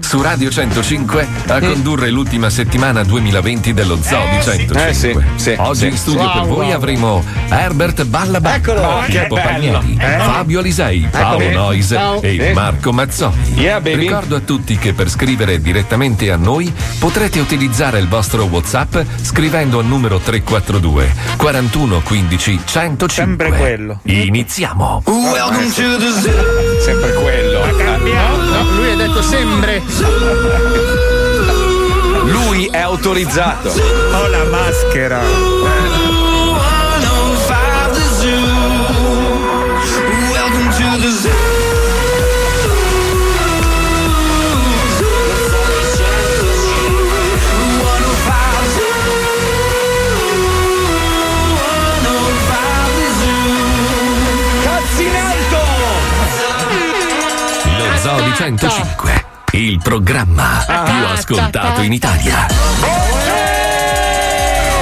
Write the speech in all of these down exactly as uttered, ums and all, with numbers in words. su Radio centocinque, a condurre l'ultima settimana duemilaventi dello Zodi centocinque. Eh, sì, sì, Oggi sì. in studio wow, per voi wow. avremo Herbert Ballaba, Marco Pagnelli, eh? Fabio Alisei, Paolo Noise oh, e eh. Marco Mazzotti. Yeah, Ricordo a tutti che per scrivere direttamente a noi potrete utilizzare il vostro WhatsApp scrivendo al numero tre quattro due quarantuno quindici centocinque. Sempre quello. Iniziamo. Welcome to the zoo. Sempre quello. Ha cambiato. No, no. Lui ha detto sempre. Lui è autorizzato. Ho la maschera. Zodi centocinque, il programma ah, più ascoltato ah, in Italia. Buongiorno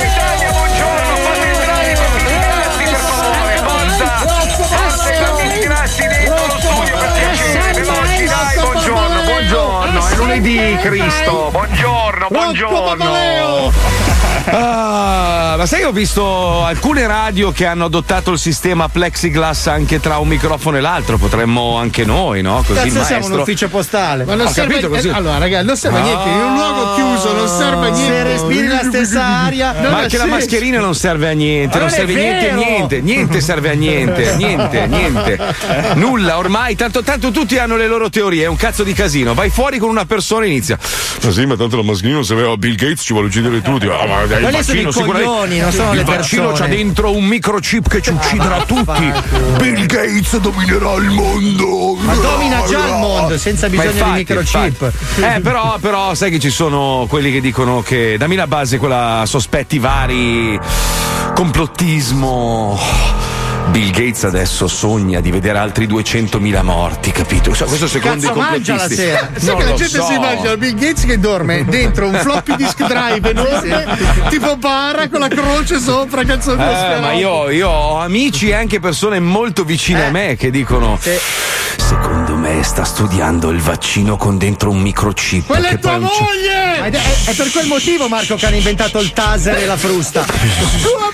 Italia, buongiorno, fate entrare i bambini grassi per favore, forza! I bambini grassi dentro lo studio per piacere, veloci dai, buongiorno, buongiorno, è lunedì Cristo, buongiorno, buongiorno. Ah, ma sai, ho visto alcune radio che hanno adottato il sistema plexiglass anche tra un microfono e l'altro. Potremmo anche noi, no? Così il maestro... siamo un ufficio postale. Ma non ho serve... capito così. Eh, allora, ragazzi, non serve ah, niente. In un luogo chiuso non serve a niente. Se respiri la stessa aria. Ma anche la mascherina non serve a niente. Non, non serve niente, niente. Niente serve a niente. Niente, niente. Nulla, ormai. Tanto, tanto tutti hanno le loro teorie. È un cazzo di casino. Vai fuori con una persona e inizia. Ma sì, ma tanto la mascherina non serve a Bill Gates, ci vuole uccidere tutti. Ah, ma dai, il vaccino, coglioni, non sono il vaccino c'ha dentro un microchip che ci ucciderà tutti. Bill Gates dominerà il mondo, ma domina già il mondo senza bisogno infatti, di microchip. Infatti. Eh, però, però sai che ci sono quelli che dicono che dammi la base quella sospetti vari, complottismo. Bill Gates adesso sogna di vedere altri duecentomila morti, capito? Cioè, questo secondo cazzo i complottisti. Sai so che la gente so. si immagina Bill Gates che dorme dentro un floppy disk drive enorme, tipo bara con la croce sopra, cazzo mio. Eh, ma io, io ho amici e anche persone molto vicine eh. a me che dicono eh. secondo me sta studiando il vaccino con dentro un microchip. Quella è tua moglie! Ed è, è per quel motivo, Marco, che hanno inventato il taser e la frusta. Tua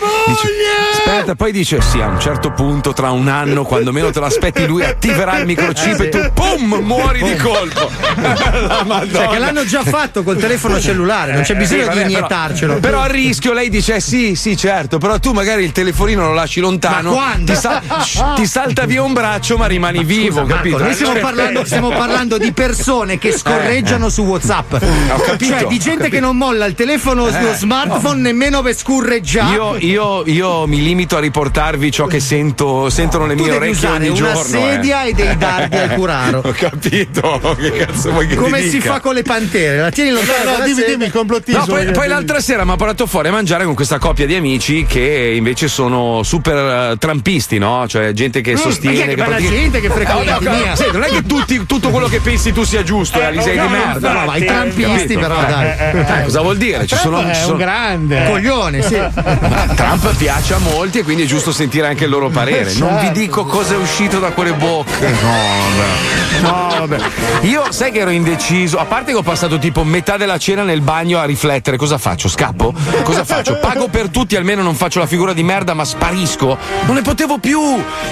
moglie! Dice, aspetta, poi dice sì, a un certo punto tra un anno quando meno te l'aspetti lui attiverà il microchip eh, e tu sì. pum muori boom. di colpo. La cioè che l'hanno già fatto col telefono cellulare, non c'è bisogno eh, eh, vabbè, di iniettarcelo. Però, però a rischio lei dice eh, sì sì certo, però tu magari il telefonino lo lasci lontano, ma quando? Ti, sal- sh- ti salta via un braccio ma rimani ma vivo, scusa, capito? Marco, noi stiamo parlando, stiamo parlando di persone che scorreggiano eh, eh. su WhatsApp, ho capito, cioè di gente che non molla il telefono eh, lo smartphone no. nemmeno per scorreggiare. Io, io, io mi limito a riportarvi ciò che sento, sentono le mie orecchie ogni giorno. Una sedia eh. e dei dardi al curaro. Ho capito. Che cazzo vuoi che Come si dica? Fa con le pantere? La tieni lontano. No, no, dimmi, dimmi, complottismo. No, poi, poi l'altra sera mi ha portato fuori a mangiare con questa coppia di amici che invece sono super uh, trampisti, no? Cioè gente che mm, sostiene. Che, che bella pratica... gente che frequenta. No, no, sì, non è che tutti, tutto quello che pensi tu sia giusto, eh, sei no, di merda. No, no, ma i trampisti, capito? Però, eh, dai. Eh, eh, eh, cosa vuol dire? Ci sono, è ci sono... un grande coglione, sì. Trump piace a molti e quindi è giusto sentire anche il loro parere, certo. Non vi dico cosa è uscito da quelle bocche. No, vabbè. No, vabbè. Io sai che ero indeciso, a parte che ho passato tipo metà della cena nel bagno a riflettere, cosa faccio? Scappo? Cosa faccio? Pago per tutti, almeno non faccio la figura di merda, ma sparisco. Non ne potevo più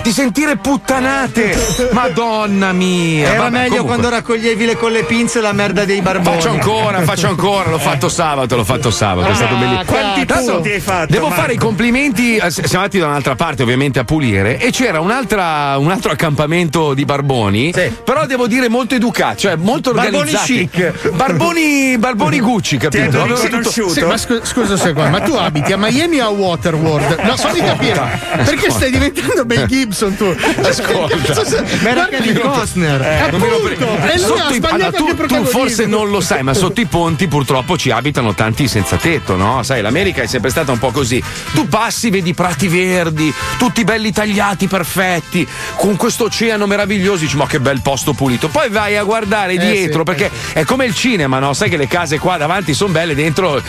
di sentire puttanate. Madonna mia. Era vabbè, meglio comunque. Quando raccoglievi le, con le pinze la merda dei barboni. Faccio ancora, faccio ancora, l'ho fatto sabato, l'ho fatto sabato, ah, è stato bellissimo. Quanti punti hai fatto? Devo Marco. fare i complimenti, siamo andati da un'altra parte ovviamente a pulire e c'era un'altra, un altro accampamento di barboni, sì. però devo dire molto educati, cioè molto organizzati. Barboni chic, barboni, barboni Gucci, capito? Avevo tutto... sì, ma scu- scusa se qua, ma tu abiti a Miami o a Waterworld? No, fammi capire, ascolta, perché ascolta. stai diventando Mel Gibson tu? Ascolta, ma era Kevin Costner. Warner. Eh, non appunto, per... e lui sotto ha sbagliato i... allora, tu, tu forse non lo sai, ma sotto i ponti purtroppo ci abitano tanti senza tetto, no? Sai, l'America è sempre stata un po' così. Tu passi, vedi prati verdi, tutti belli tagliati, perfetti, con questo oceano meraviglioso, dici ma che bel posto pulito. Poi vai a guardare eh, dietro, sì, perché sì. È come il cinema, no? Sai che le case qua davanti sono belle, dentro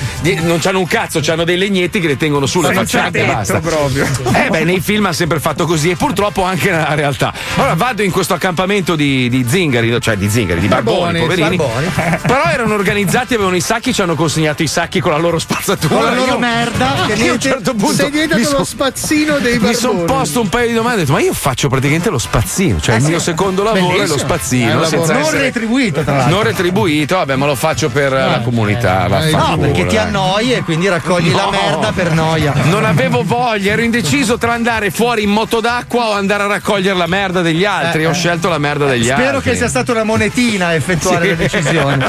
non c'hanno un cazzo, c'hanno dei legnetti che le tengono sulla facciata e basta. Proprio. Eh beh, nei film ha sempre fatto così e purtroppo anche nella realtà. Allora vado in questo accampamento di, di zingari, cioè di zingari, di barboni, poverini. Barboni. Però erano organizzati, avevano i sacchi, ci hanno consegnato i sacchi con la loro spazzatura. Con la loro io, merda. Che io a un certo punto sei diventato lo son, spazzino dei barboni. Mi sono posto un paio di domande e ho detto, ma io faccio praticamente lo spazzino, cioè eh, il mio secondo lavoro bellissimo. È lo spazzino. Eh, senza non essere, retribuito, tra l'altro. Non retribuito, vabbè, ma lo faccio per eh, la comunità. Eh, no, perché ti annoi e quindi raccogli no. la merda per noia. Non avevo voglia, ero indeciso tra andare fuori in moto d'acqua o andare a raccogliere la merda degli altri. Eh, ho scelto la merda degli spero altri. Spero che sia stata una monetina a effettuare sì. la decisione.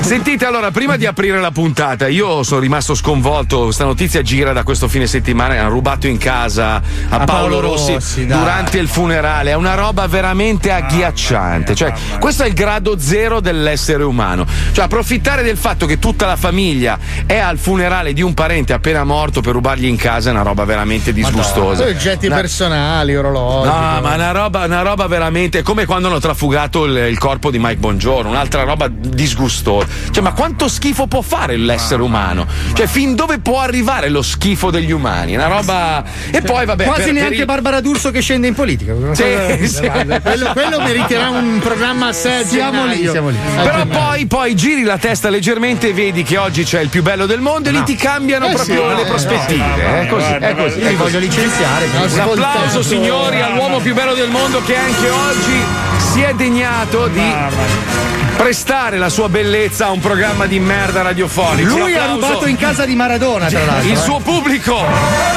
Sentite, allora, prima di aprire la puntata, io sono rimasto sconvolto. Sta notizia gira da questo fine settimana. Hanno rubato in casa a, a Paolo, Paolo Rossi, Rossi durante il funerale. È una roba veramente agghiacciante. Cioè, questo è il grado zero dell'essere umano. Cioè, approfittare del fatto che tutta la famiglia è al funerale di un parente appena morto per rubargli in casa è una roba veramente disgustosa. Madonna, oggetti una... personali, orologi. No, come... ma una roba, una roba veramente. È come quando hanno trafugato il, il corpo di Mike Bongiorno, un'altra roba disgustosa. Cioè, ma quanto schifo può fare l'essere umano? Cioè, fin dove può arrivare lo schifo degli umani? Una roba. E cioè, poi vabbè. Quasi per, neanche per... Barbara D'Urso che scende in politica. Sì, quello, sì. Quello, quello meriterà un programma a sé. Siamo lì, siamo lì. Però poi, poi giri la testa leggermente e vedi che oggi c'è il più bello del mondo e no. lì ti cambiano eh proprio sì, le eh, prospettive. No, no, no, è così, è così. Io li voglio licenziare. No, un applauso, tanto, signori, all'uomo più bello del mondo che anche oggi si è degnato di prestare la sua bellezza a un programma di merda radiofonico. Lui ha rubato in casa di Maradona, tra l'altro. Il eh. suo pubblico.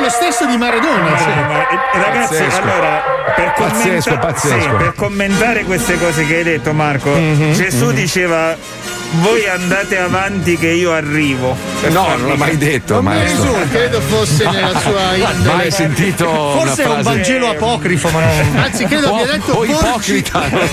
Lo stesso di Maradona, no, sì. no, ragazzi. Pazzesco. Allora, per, pazzesco, commenta- pazzesco. Sì, per commentare queste cose che hai detto, Marco, mm-hmm, Gesù mm-hmm. diceva: voi andate avanti, che io arrivo. No, farmi... non l'ho mai detto. Ma Gesù credo fosse no. nella sua indole. Mai sentito. Forse una frase... è un Vangelo apocrifo, ma non... anzi, credo po- abbia detto: porgi,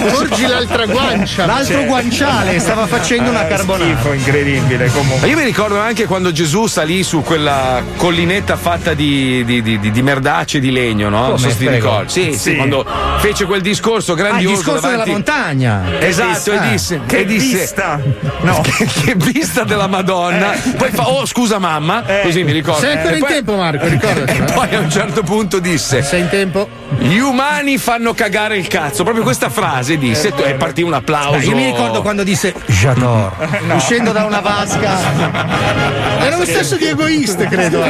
porgi l'altra guancia, l'altro cioè, guanciale. Stava facendo una carbonara. Schifo, incredibile. Comunque, ma io mi ricordo anche quando Gesù salì su quella collinetta fatta di. Di, di, di, di merdacce di legno, no? Non so se ti ricordi. Sì, sì, sì, quando fece quel discorso grandioso. Ah, il discorso davanti... della montagna. Esatto, e disse: Che vista! No. Che vista della Madonna. Eh. Poi fa: oh, scusa, mamma. Eh. Così mi ricordo. Sei ancora eh. in poi... tempo, Marco, ricordati. E poi a un certo punto disse: sei in tempo? Gli umani fanno cagare il cazzo. Proprio questa frase disse eh. e partì un applauso. Io mi ricordo quando disse: J'adore, no. uscendo da una vasca. Era lo stesso di Egoiste, credo.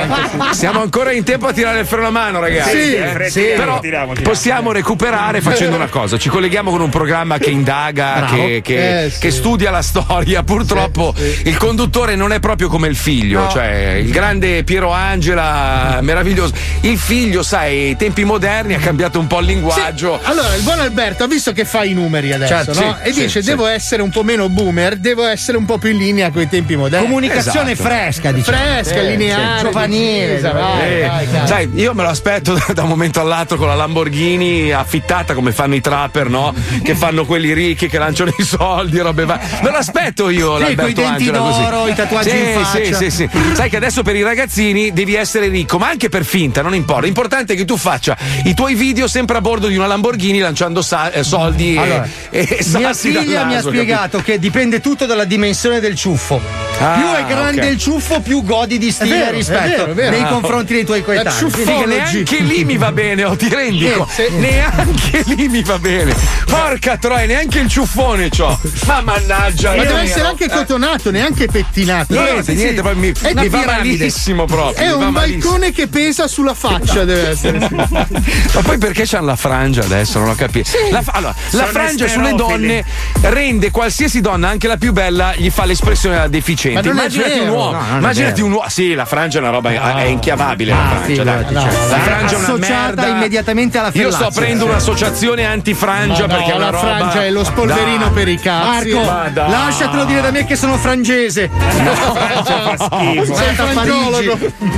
Siamo ancora in in tempo a tirare il freno a mano, ragazzi. Sì, eh? sì, però tiravo, tiravo. Possiamo recuperare facendo una cosa: ci colleghiamo con un programma che indaga, che, che, eh, sì. che studia la storia. Purtroppo sì, sì. il conduttore non è proprio come il figlio, no. cioè il grande Piero Angela, meraviglioso. Il figlio, sai, ai tempi moderni ha cambiato un po' il linguaggio. Sì. Allora, il buon Alberto ha visto che fa i numeri adesso, cioè, no? Sì, e sì, dice: sì. devo essere un po' meno boomer, devo essere un po' più in linea con i tempi moderni. Comunicazione esatto. fresca, diciamo. Fresca, eh, lineare, sì. giovanile. Esatto. Eh. Dai, dai. Sai, io me lo aspetto da, da un momento all'altro con la Lamborghini affittata come fanno i trapper, no? Che fanno quelli ricchi che lanciano i soldi, robe va. Me lo aspetto io, sì, l'Alberto Angela così. D'oro, i tatuaggi sì, in faccia. Sì, sì, sì. Sai che adesso per i ragazzini devi essere ricco, ma anche per finta, non importa. L'importante è che tu faccia i tuoi video sempre a bordo di una Lamborghini lanciando sa- soldi allora, e, e mia figlia dal naso, mi ha spiegato capito? Che dipende tutto dalla dimensione del ciuffo. Ah, più è grande okay. il ciuffo, più godi di stile rispetto è vero, è vero. nei ah, confronti dei tuoi Ciuffone, neanche lì mi va bene, oh, ti rendi eh, conto? Se... Neanche lì mi va bene. Porca troia, neanche il ciuffone c'ho. Ma mannaggia. Ma deve essere anche cotonato, eh. neanche pettinato. Niente, no, niente, poi mi, mi va malissimo proprio. È un balcone che pesa sulla faccia, deve essere. Ma poi perché c'hanno la frangia adesso? Non ho capito. Sì. La, allora, la frangia sulle donne rende qualsiasi donna, anche la più bella, gli fa l'espressione della deficiente. Immaginati vero, un uomo. No, immaginati un uomo. Sì, la frangia è una roba, no. è inchiavabile. Ah. Francia, sì, dai, no, cioè, la frangia è una merda immediatamente alla fellazia. Io sto prendo sì. un'associazione antifrangia no, perché no, la roba... frangia è lo spolverino da. Per i cazzi. Marco, lasciatelo dire da me che sono frangese. No,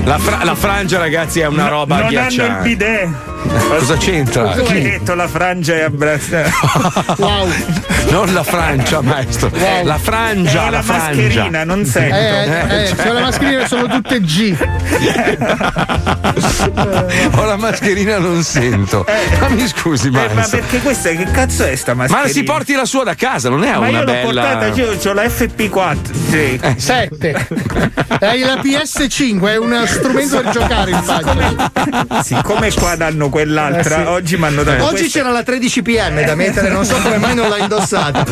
la, fra- la frangia, ragazzi, è una roba no, non hanno il bidet. cosa c'entra? Tu hai detto la frangia è abbracciata. Wow. Non la Francia, maestro. Wow. La frangia, eh, la, la frangia. Mascherina, non sento. Eh, eh, eh, cioè... la mascherina sono tutte G. Ho la mascherina, non sento. Eh. Ma mi scusi, maestro. Eh, ma perché questa, che cazzo è sta mascherina? Ma si porti la sua da casa, non è ma una io bella. Ma io l'ho portata, io c'ho la F P quattro. Sì. Eh. sette. Hai la P S cinque, è un strumento per giocare in faccia. Siccome qua danno quell'altra, eh sì. oggi mi hanno dato. Oggi questa. C'era la tredici P M da mettere, non so come mai non l'ha indossata.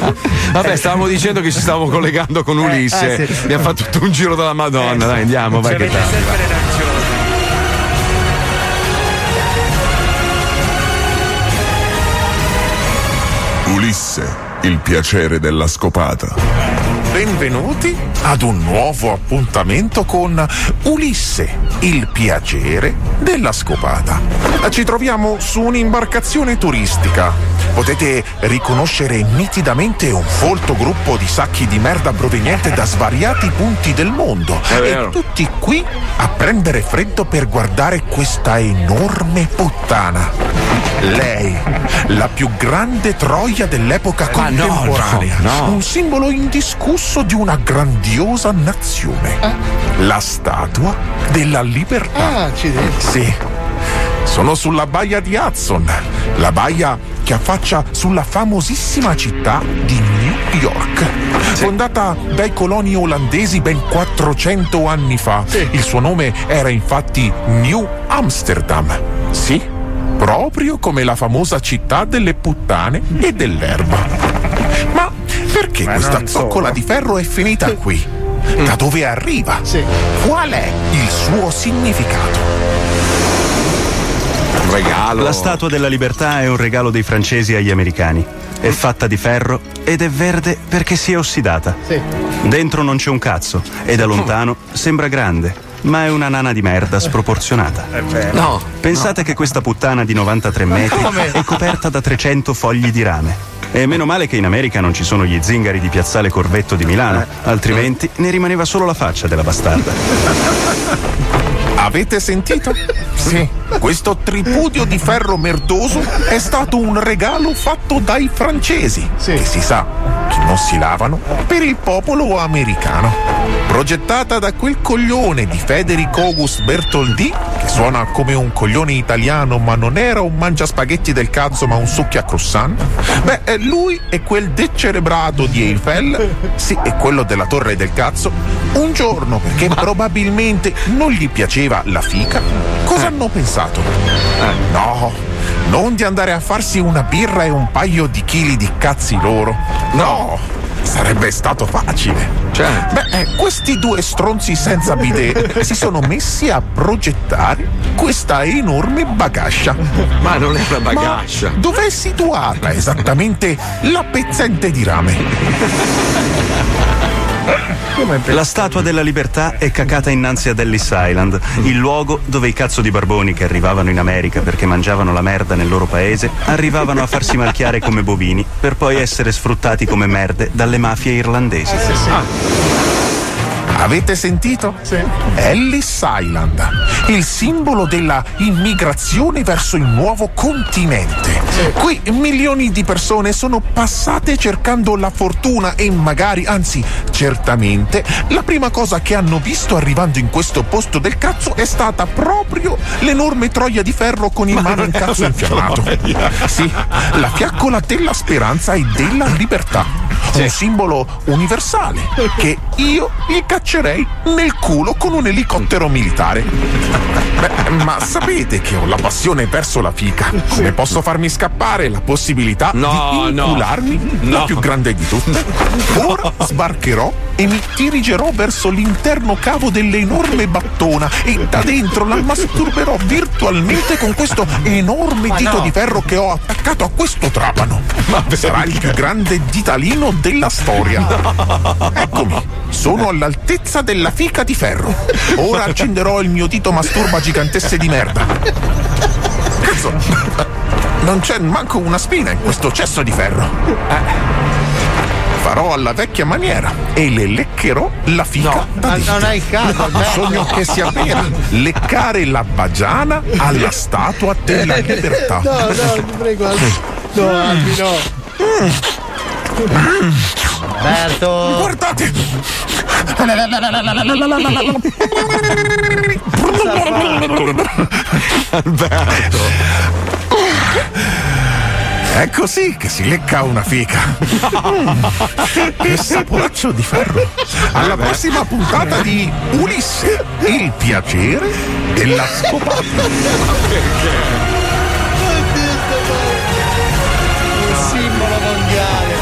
Vabbè, stavamo dicendo che ci stavamo collegando con Ulisse. Eh, eh, sì. Abbiamo fatto tutto un giro della Madonna. Eh, dai, andiamo, vai che tanto. Ulisse, il piacere della scopata. Benvenuti ad un nuovo appuntamento con Ulisse, il piacere della scopata. Ci troviamo su un'imbarcazione turistica. Potete riconoscere nitidamente un folto gruppo di sacchi di merda proveniente da svariati punti del mondo e tutti qui a prendere freddo per guardare questa enorme puttana. Lei, la più grande troia dell'epoca contemporanea, no, no, no. un simbolo indiscusso di una grandiosa nazione, eh? la Statua della Libertà. Ah, sì, sono sulla baia di Hudson, la baia che affaccia sulla famosissima città di New York, sì. fondata dai coloni olandesi ben quattrocento anni fa. Sì. Il suo nome era infatti New Amsterdam, sì, proprio come la famosa città delle puttane e dell'erba. Ma perché Ma questa zoccola so. di ferro è finita qui? Da dove arriva? Sì. Qual è il suo significato? Un regalo. La Statua della Libertà è un regalo dei francesi agli americani. È fatta di ferro ed è verde perché si è ossidata. Sì. Dentro non c'è un cazzo e da lontano sembra grande. Ma è una nana di merda sproporzionata. No, pensate no. che questa puttana di novantatré metri Come? è coperta da trecento fogli di rame. E meno male che in America non ci sono gli zingari di Piazzale Corvetto di Milano, altrimenti ne rimaneva solo la faccia della bastarda. Avete sentito? Sì. Questo tripudio di ferro merdoso è stato un regalo fatto dai francesi, sì. che si sa che non si lavano, per il popolo americano. Progettata da quel coglione di Federico August Bertoldi, che suona come un coglione italiano ma non era un mangiaspaghetti del cazzo ma un succhia croissant. Beh, lui e quel decerebrato di Eiffel, sì, e quello della torre del cazzo, un giorno perché probabilmente non gli piaceva la fica, cosa hanno pensato? No, non di andare a farsi una birra e un paio di chili di cazzi loro. No, sarebbe stato facile. Certo. Beh, questi due stronzi senza bidet si sono messi a progettare questa enorme bagascia. Ma non è una bagascia. Ma dov'è situata esattamente la pezzente di rame? La Statua della Libertà è cacata innanzi ad Ellis Island, il luogo dove i cazzo di barboni che arrivavano in America perché mangiavano la merda nel loro paese arrivavano a farsi marchiare come bovini per poi essere sfruttati come merde dalle mafie irlandesi. Eh, sì. ah. Avete sentito? Sì. Ellis Island, il simbolo della immigrazione verso il nuovo continente. Sì. Qui milioni di persone sono passate cercando la fortuna e magari, anzi certamente, la prima cosa che hanno visto arrivando in questo posto del cazzo è stata proprio l'enorme troia di ferro con in Ma mano il cazzo infiammato. Troia. Sì, la fiaccola della speranza e della libertà, sì. un simbolo universale che io gli caccerei nel culo con un elicottero militare. Beh, ma sapete che ho la passione verso la fica, come posso farmi scappare la possibilità no, di incularmi no, la no. più grande di tutte? Ora sbarcherò e mi dirigerò verso l'interno cavo dell'enorme battona e da dentro la masturberò virtualmente con questo enorme ma dito no. di ferro che ho attaccato a questo trapano. Ma sarà il più grande ditalino della storia. No. Eccomi, sono all'altezza della fica di ferro. Ora accenderò il mio dito masturba gigantesse di merda. Cazzo! Non c'è manco una spina in questo cesso di ferro. Eh. farò alla vecchia maniera e le leccherò la fica. No, non hai caso. No, sogno che sia vera. Leccare la bagiana alla Statua della Libertà. No, no, ti prego. No, Ami, no. Alberto, guardate. Alberto, è così che si lecca una fica. No. Che saporaccio di ferro. Alla Vabbè. prossima puntata di Ulisse, il piacere della scopata. Ma perché? Un simbolo mondiale.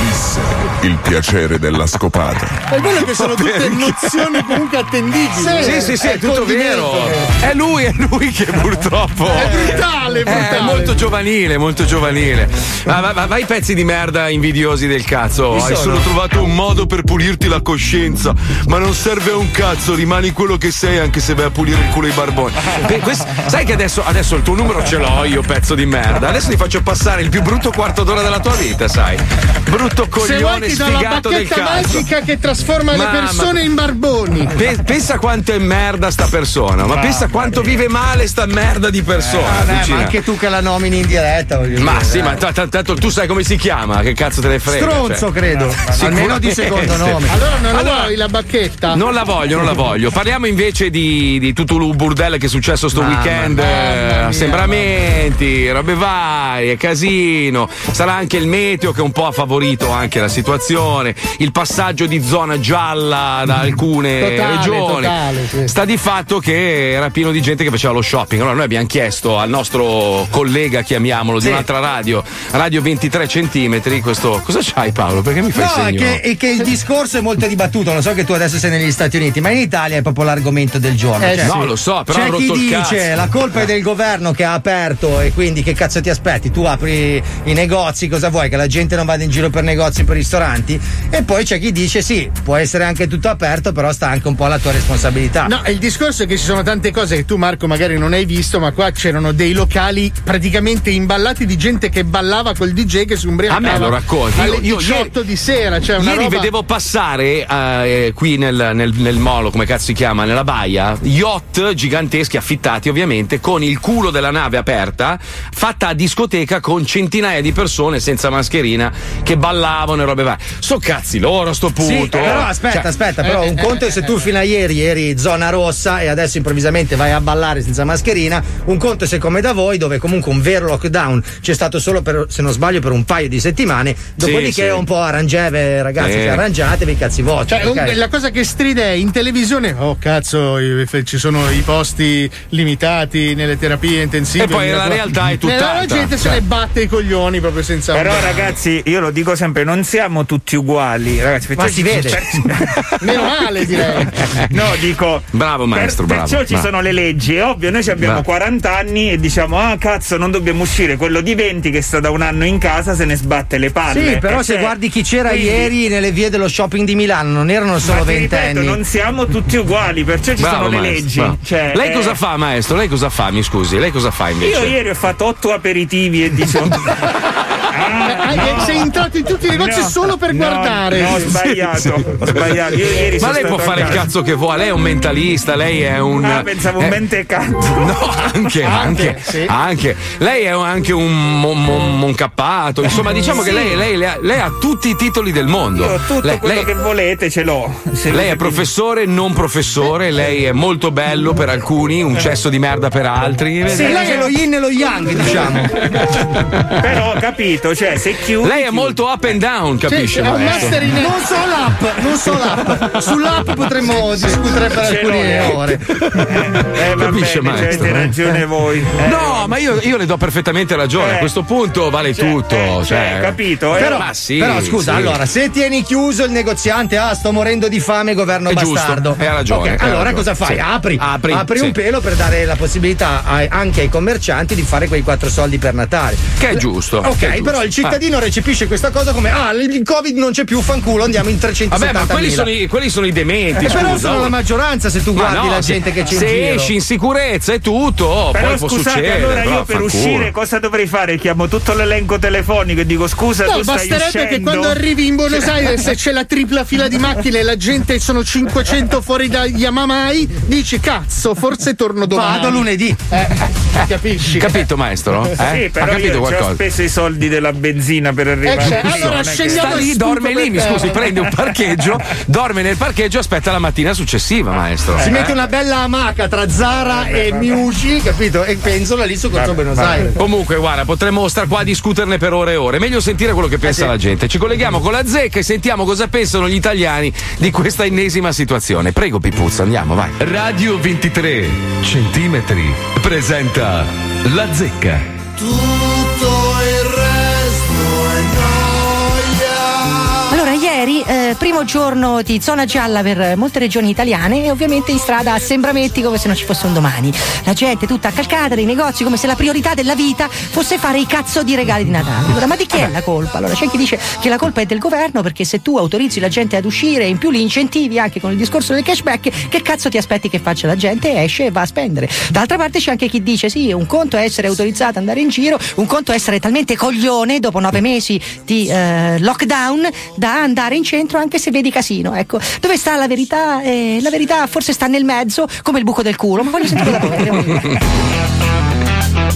Ulisse, il piacere della scopata. È quello che sono tutte nozioni comunque attendibili. Sì, sì, sì, è, sì, è tutto vero. È lui, è lui che purtroppo. È brutale, brutale. È molto giovanile, molto giovanile. Ma, ma, ma vai pezzi di merda invidiosi del cazzo. Mi Hai sono? solo trovato un modo per pulirti la coscienza. Ma non serve un cazzo, rimani quello che sei anche se vai a pulire il culo ai barboni. Beh, questo, sai che adesso, adesso il tuo numero ce l'ho io, pezzo di merda. Adesso ti faccio passare il più brutto quarto d'ora della tua vita, sai. Brutto. Se vuoi ti do la bacchetta magica che trasforma Mamma. le persone in barboni. Pensa quanto è merda sta persona, ma ah, pensa quanto mia. vive male sta merda di persona. Eh, vabbè, ma anche tu che la nomini in diretta, voglio ma dire, sì, eh. ma t- tanto tu sai come si chiama, che cazzo te ne frega? Stronzo, cioè. credo. Eh, almeno di secondo nome. Allora non la allora, vuoi la bacchetta? Non la voglio, non la voglio. Parliamo invece di, di tutto il burdello che è successo sto Mamma weekend. Mia, assembramenti, mia. robe varie, casino. Sarà anche il meteo che un po' ha favorito anche la situazione, il passaggio di zona gialla da alcune totale, regioni totale, sì. Sta di fatto che era pieno di gente che faceva lo shopping. Allora noi abbiamo chiesto al nostro collega, chiamiamolo, sì. di un'altra radio, Radio ventitré Centimetri, questo cosa c'hai Paolo? Perché mi fai no, segno? No, è, è che il discorso è molto dibattuto, lo so che tu adesso sei negli Stati Uniti, ma in Italia è proprio l'argomento del giorno, eh, cioè, no sì. lo so, però c'è rotto chi il dice cazzo. La colpa è del governo che ha aperto e quindi che cazzo ti aspetti? Tu apri i negozi, cosa vuoi? Che la gente non vada in giro per negozi, per ristoranti? E poi c'è chi dice sì, può essere anche tutto aperto, però sta anche un po' alla tua responsabilità. No, il discorso è che ci sono tante cose che tu Marco magari non hai visto, ma qua c'erano dei locali praticamente imballati di gente che ballava col D J che si umbriacava. A me lo racconti. Alle io, diciotto io, di sera, cioè una ieri roba... vedevo passare eh, qui nel, nel, nel molo, come cazzo si chiama, nella baia, yacht giganteschi affittati ovviamente, con il culo della nave aperta, fatta a discoteca con centinaia di persone senza mascherina che ballavano ballavano e robe varie. So cazzi loro a sto punto. Sì, però aspetta, cioè, aspetta, però un conto è se tu fino a ieri eri zona rossa e adesso improvvisamente vai a ballare senza mascherina, un conto è se come da voi dove comunque un vero lockdown c'è stato solo per, se non sbaglio, per un paio di settimane, dopodiché sì, sì. un po' arrangeve ragazzi, eh. arrangiatevi cazzi vostri. Cioè, okay. La cosa che stride è in televisione, oh cazzo, ci sono i posti limitati nelle terapie intensive. E poi la realtà è tutta. La gente se ne batte i coglioni proprio senza. Però un... ragazzi, io lo dico sempre, non siamo tutti uguali, ragazzi. Ma si vede. Certi... Meno male, direi. No, dico. Bravo maestro, per, bravo. Perciò ci bravo. sono le leggi. È ovvio, noi abbiamo bravo. quaranta anni e diciamo ah cazzo, non dobbiamo uscire. Quello di venti che sta da un anno in casa se ne sbatte le palle. Sì, però e se c'è... guardi chi c'era quindi... ieri nelle vie dello shopping di Milano, non erano solo ventenni. Non siamo tutti uguali, perciò ci bravo, sono maestro, le leggi. Cioè, lei eh... cosa fa, maestro? Lei cosa fa? Mi scusi, lei cosa fa invece? Io ieri ho fatto otto aperitivi e diciotto. Ah, no. Sei entrato in tutti i negozi no, solo per no, guardare. No, ho sbagliato. Sì, sì. Ho sbagliato. Io ieri ma lei può fare il cazzo che vuole. Lei è un mentalista. Lei è un. Ah, pensavo eh, un mentecazzo. No, anche, anche, anche, sì. anche. Lei è anche un mon, mon, moncappato. Insomma, diciamo sì. che lei, lei, lei, ha, lei ha tutti i titoli del mondo. Io tutto lei, quello lei, che volete ce l'ho. Se lei è professore, non professore. Lei è molto bello per alcuni, un cesso di merda per altri. Sì, lei è lo yin e lo yang, diciamo. Però ho capito. Cioè, se chiudi, lei è molto up and down, capisci? Cioè, master in... Non so l'app, non so l'app. Sull'app potremmo discutere per alcune ore. Eh, eh, capisce bene, maestro? Avete ragione voi. Eh. No, ma io, io le do perfettamente ragione. Eh. A questo punto vale cioè, tutto. Eh, cioè, eh, capito? Eh. Però, ma sì, però scusa, sì. allora, se tieni chiuso il negoziante, ah, sto morendo di fame, governo è bastardo. Giusto, hai ragione. Okay, hai allora ragione. cosa fai? Sì. Apri, apri, apri sì. un pelo per dare la possibilità ai, anche ai commercianti di fare quei quattro soldi per Natale. Che è giusto. Ok, però però il cittadino ah. recepisce questa cosa come ah il Covid non c'è più, fanculo, andiamo in trecentosettanta. Vabbè, ma quelli sono i, quelli sono i dementi, eh, però sono la maggioranza, se tu ma guardi no, la se, gente che c'è in giro. Se esci in sicurezza è tutto, oh, però poi scusate, può succedere. Allora io per uscire culo. cosa dovrei fare? Chiamo tutto l'elenco telefonico e dico scusa, no, tu basterebbe stai uscendo. Che quando arrivi in Buenos Aires se c'è la tripla fila di macchine e la gente sono cinquecento fuori da Yamamai, dici cazzo, forse torno domani. Vado lunedì. Eh, capisci? Capito maestro? Eh? Sì, però ha capito io qualcosa. Ho speso i soldi della benzina per arrivare. Eh, cioè, allora scendiamo lì, dorme lì, mi scusi, prende un parcheggio, dorme nel parcheggio, aspetta la mattina successiva, maestro. Si eh, mette eh. una bella amaca tra Zara vabbè, e vabbè. Miucci, capito? E pensola lì su Corso Buenos Aires. Comunque, guarda, potremmo star qua a discuterne per ore e ore. Meglio sentire quello che pensa eh, sì. la gente. Ci colleghiamo con la zecca e sentiamo cosa pensano gli italiani di questa ennesima situazione. Prego, Pipuzza, andiamo, vai. Radio ventitré Centimetri presenta la zecca. Tutto il resto è noia. Allora, ieri, eh, primo giorno di zona gialla per molte regioni italiane e ovviamente in strada assembramenti come se non ci fosse un domani. La gente tutta accalcata dei negozi come se la priorità della vita fosse fare i cazzo di regali di Natale. Allora, ma di chi è la colpa? Allora, c'è chi dice che la colpa è del governo perché se tu autorizzi la gente ad uscire e in più li incentivi anche con il discorso del cashback, che cazzo ti aspetti che faccia la gente? Esce e va a spendere. D'altra parte c'è anche chi dice sì, un conto è essere autorizzato ad andare in giro, un conto è essere talmente coglione dopo nove mesi di eh, lockdown da andare in centro anche se vedi casino. Ecco, dove sta la verità? Eh, la verità forse sta nel mezzo, come il buco del culo, ma voglio sentire da voi.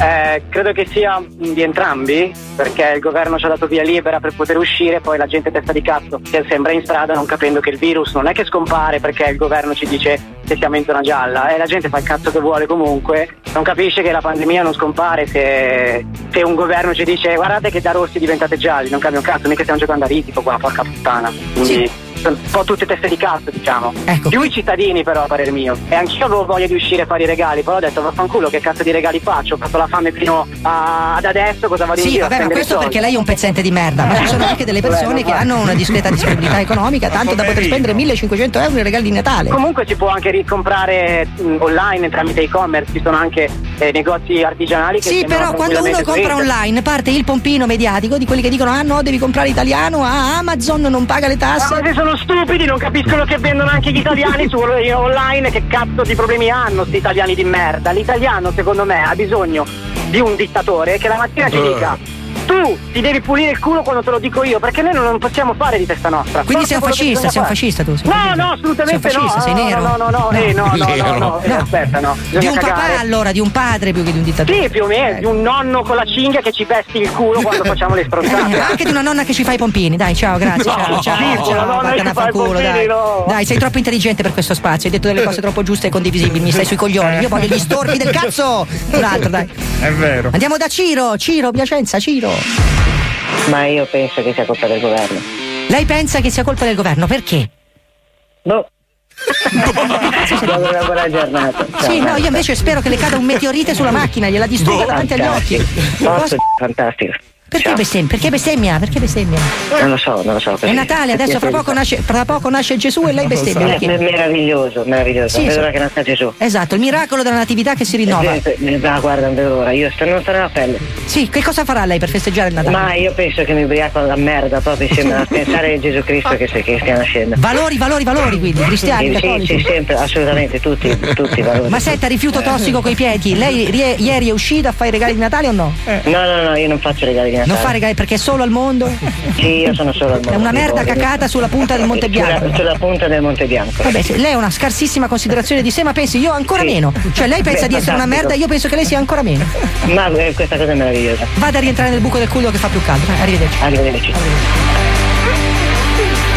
Eh, credo che sia di entrambi, perché il governo ci ha dato via libera per poter uscire, poi la gente testa di cazzo che sembra in strada non capendo che il virus non è che scompare perché il governo ci dice che siamo in zona gialla e la gente fa il cazzo che vuole comunque, non capisce che la pandemia non scompare se, se un governo ci dice guardate che da rossi diventate gialli, non cambia un cazzo, mica stiamo giocando a ritico qua, porca puttana. Quindi sì. Sono un po' tutte teste di cazzo, diciamo, ecco. Più i cittadini però a parer mio, e anch'io avevo voglia di uscire a fare i regali, però ho detto vaffanculo che cazzo di regali faccio, ho fatto la fame fino a, ad adesso, cosa vado in giro? Sì vabbè, ma questo perché lei è un pezzente di merda, ma ci sono anche delle persone che hanno una discreta disponibilità economica tanto da poter spendere millecinquecento euro in regali di Natale. Comunque si può anche ricomprare online tramite e-commerce, ci sono anche eh, negozi artigianali che sì, però quando uno compra online parte il pompino mediatico di quelli che dicono ah no devi comprare italiano, ah Amazon non paga le tasse, ah, sono stupidi, non capiscono che vendono anche gli italiani su online, che cazzo di problemi hanno sti italiani di merda. L'italiano secondo me ha bisogno di un dittatore che la mattina ci dica tu ti devi pulire il culo quando te lo dico io, perché noi non possiamo fare di testa nostra. Quindi sei un fascista, sei un fascista tu. No, no, assolutamente sei un fascista, no. Sei nero. No, no, no, no, no, eh, no, no, no, no, no. Aspetta, no. Bisogna di un cagare. Papà allora, di un padre più che di un dittatore. Sì, più o meno, eh. di un nonno con la cinghia che ci vesti il culo quando facciamo le stronzate. Anche di una nonna che ci fa i pompini, dai, ciao, grazie, no. ciao, ciao. Sì, ciao, ciao vattene fa il culo, pompini, dai. No. Dai, sei troppo intelligente per questo spazio, hai detto delle cose troppo giuste e condivisibili, mi stai sui coglioni. Io voglio gli storpi del cazzo. Un altro, dai. È vero. Andiamo da Ciro, Ciro, Piacenza, Ciro. Ma io penso che sia colpa del governo. Lei pensa che sia colpa del governo, perché? No. Buona buona giornata. Ciao, sì, no, io invece spero che le cada un meteorite sulla macchina, gliela distrugga davanti agli occhi. Posso... Fantastico. Perché bestemmia? Perché bestemmia? Perché bestemmia? Non lo so, non lo so. Perché... È Natale, adesso fra poco nasce, fra poco nasce Gesù e lei bestemmia. So. Meraviglioso, meraviglioso. Sì, non vedo l'ora che nasca Gesù. Esatto, il miracolo della natività che si rinnova. Ma guarda, non vedo l'ora, io sto, non sto nella pelle. Sì, che cosa farà lei per festeggiare il Natale? Ma io penso che mi ubriaco alla merda, proprio insieme a pensare a Gesù Cristo che, che stia nascendo. Valori, valori, valori, quindi, cristiani, sì, cattolici. Sì, sì, sempre, assolutamente, tutti, tutti i valori. Ma senta, rifiuto tossico coi piedi, lei rie, ieri è uscita a fare i regali di Natale o no? Eh. No, no, no, io non faccio regali di Natale. Non fare regali perché è solo al mondo? Sì, io sono solo al mondo. È una merda cacata sulla punta del Monte Bianco. Sulla, sulla punta del Monte Bianco. Vabbè, lei ha una scarsissima considerazione di sé, ma pensi io ancora sì. meno. Cioè lei pensa Beh, di essere fantastico. Una merda, io penso che lei sia ancora meno. Ma eh, questa cosa è meravigliosa. Vada a rientrare nel buco del culo che fa più caldo. Arrivederci. Arrivederci. Arrivederci.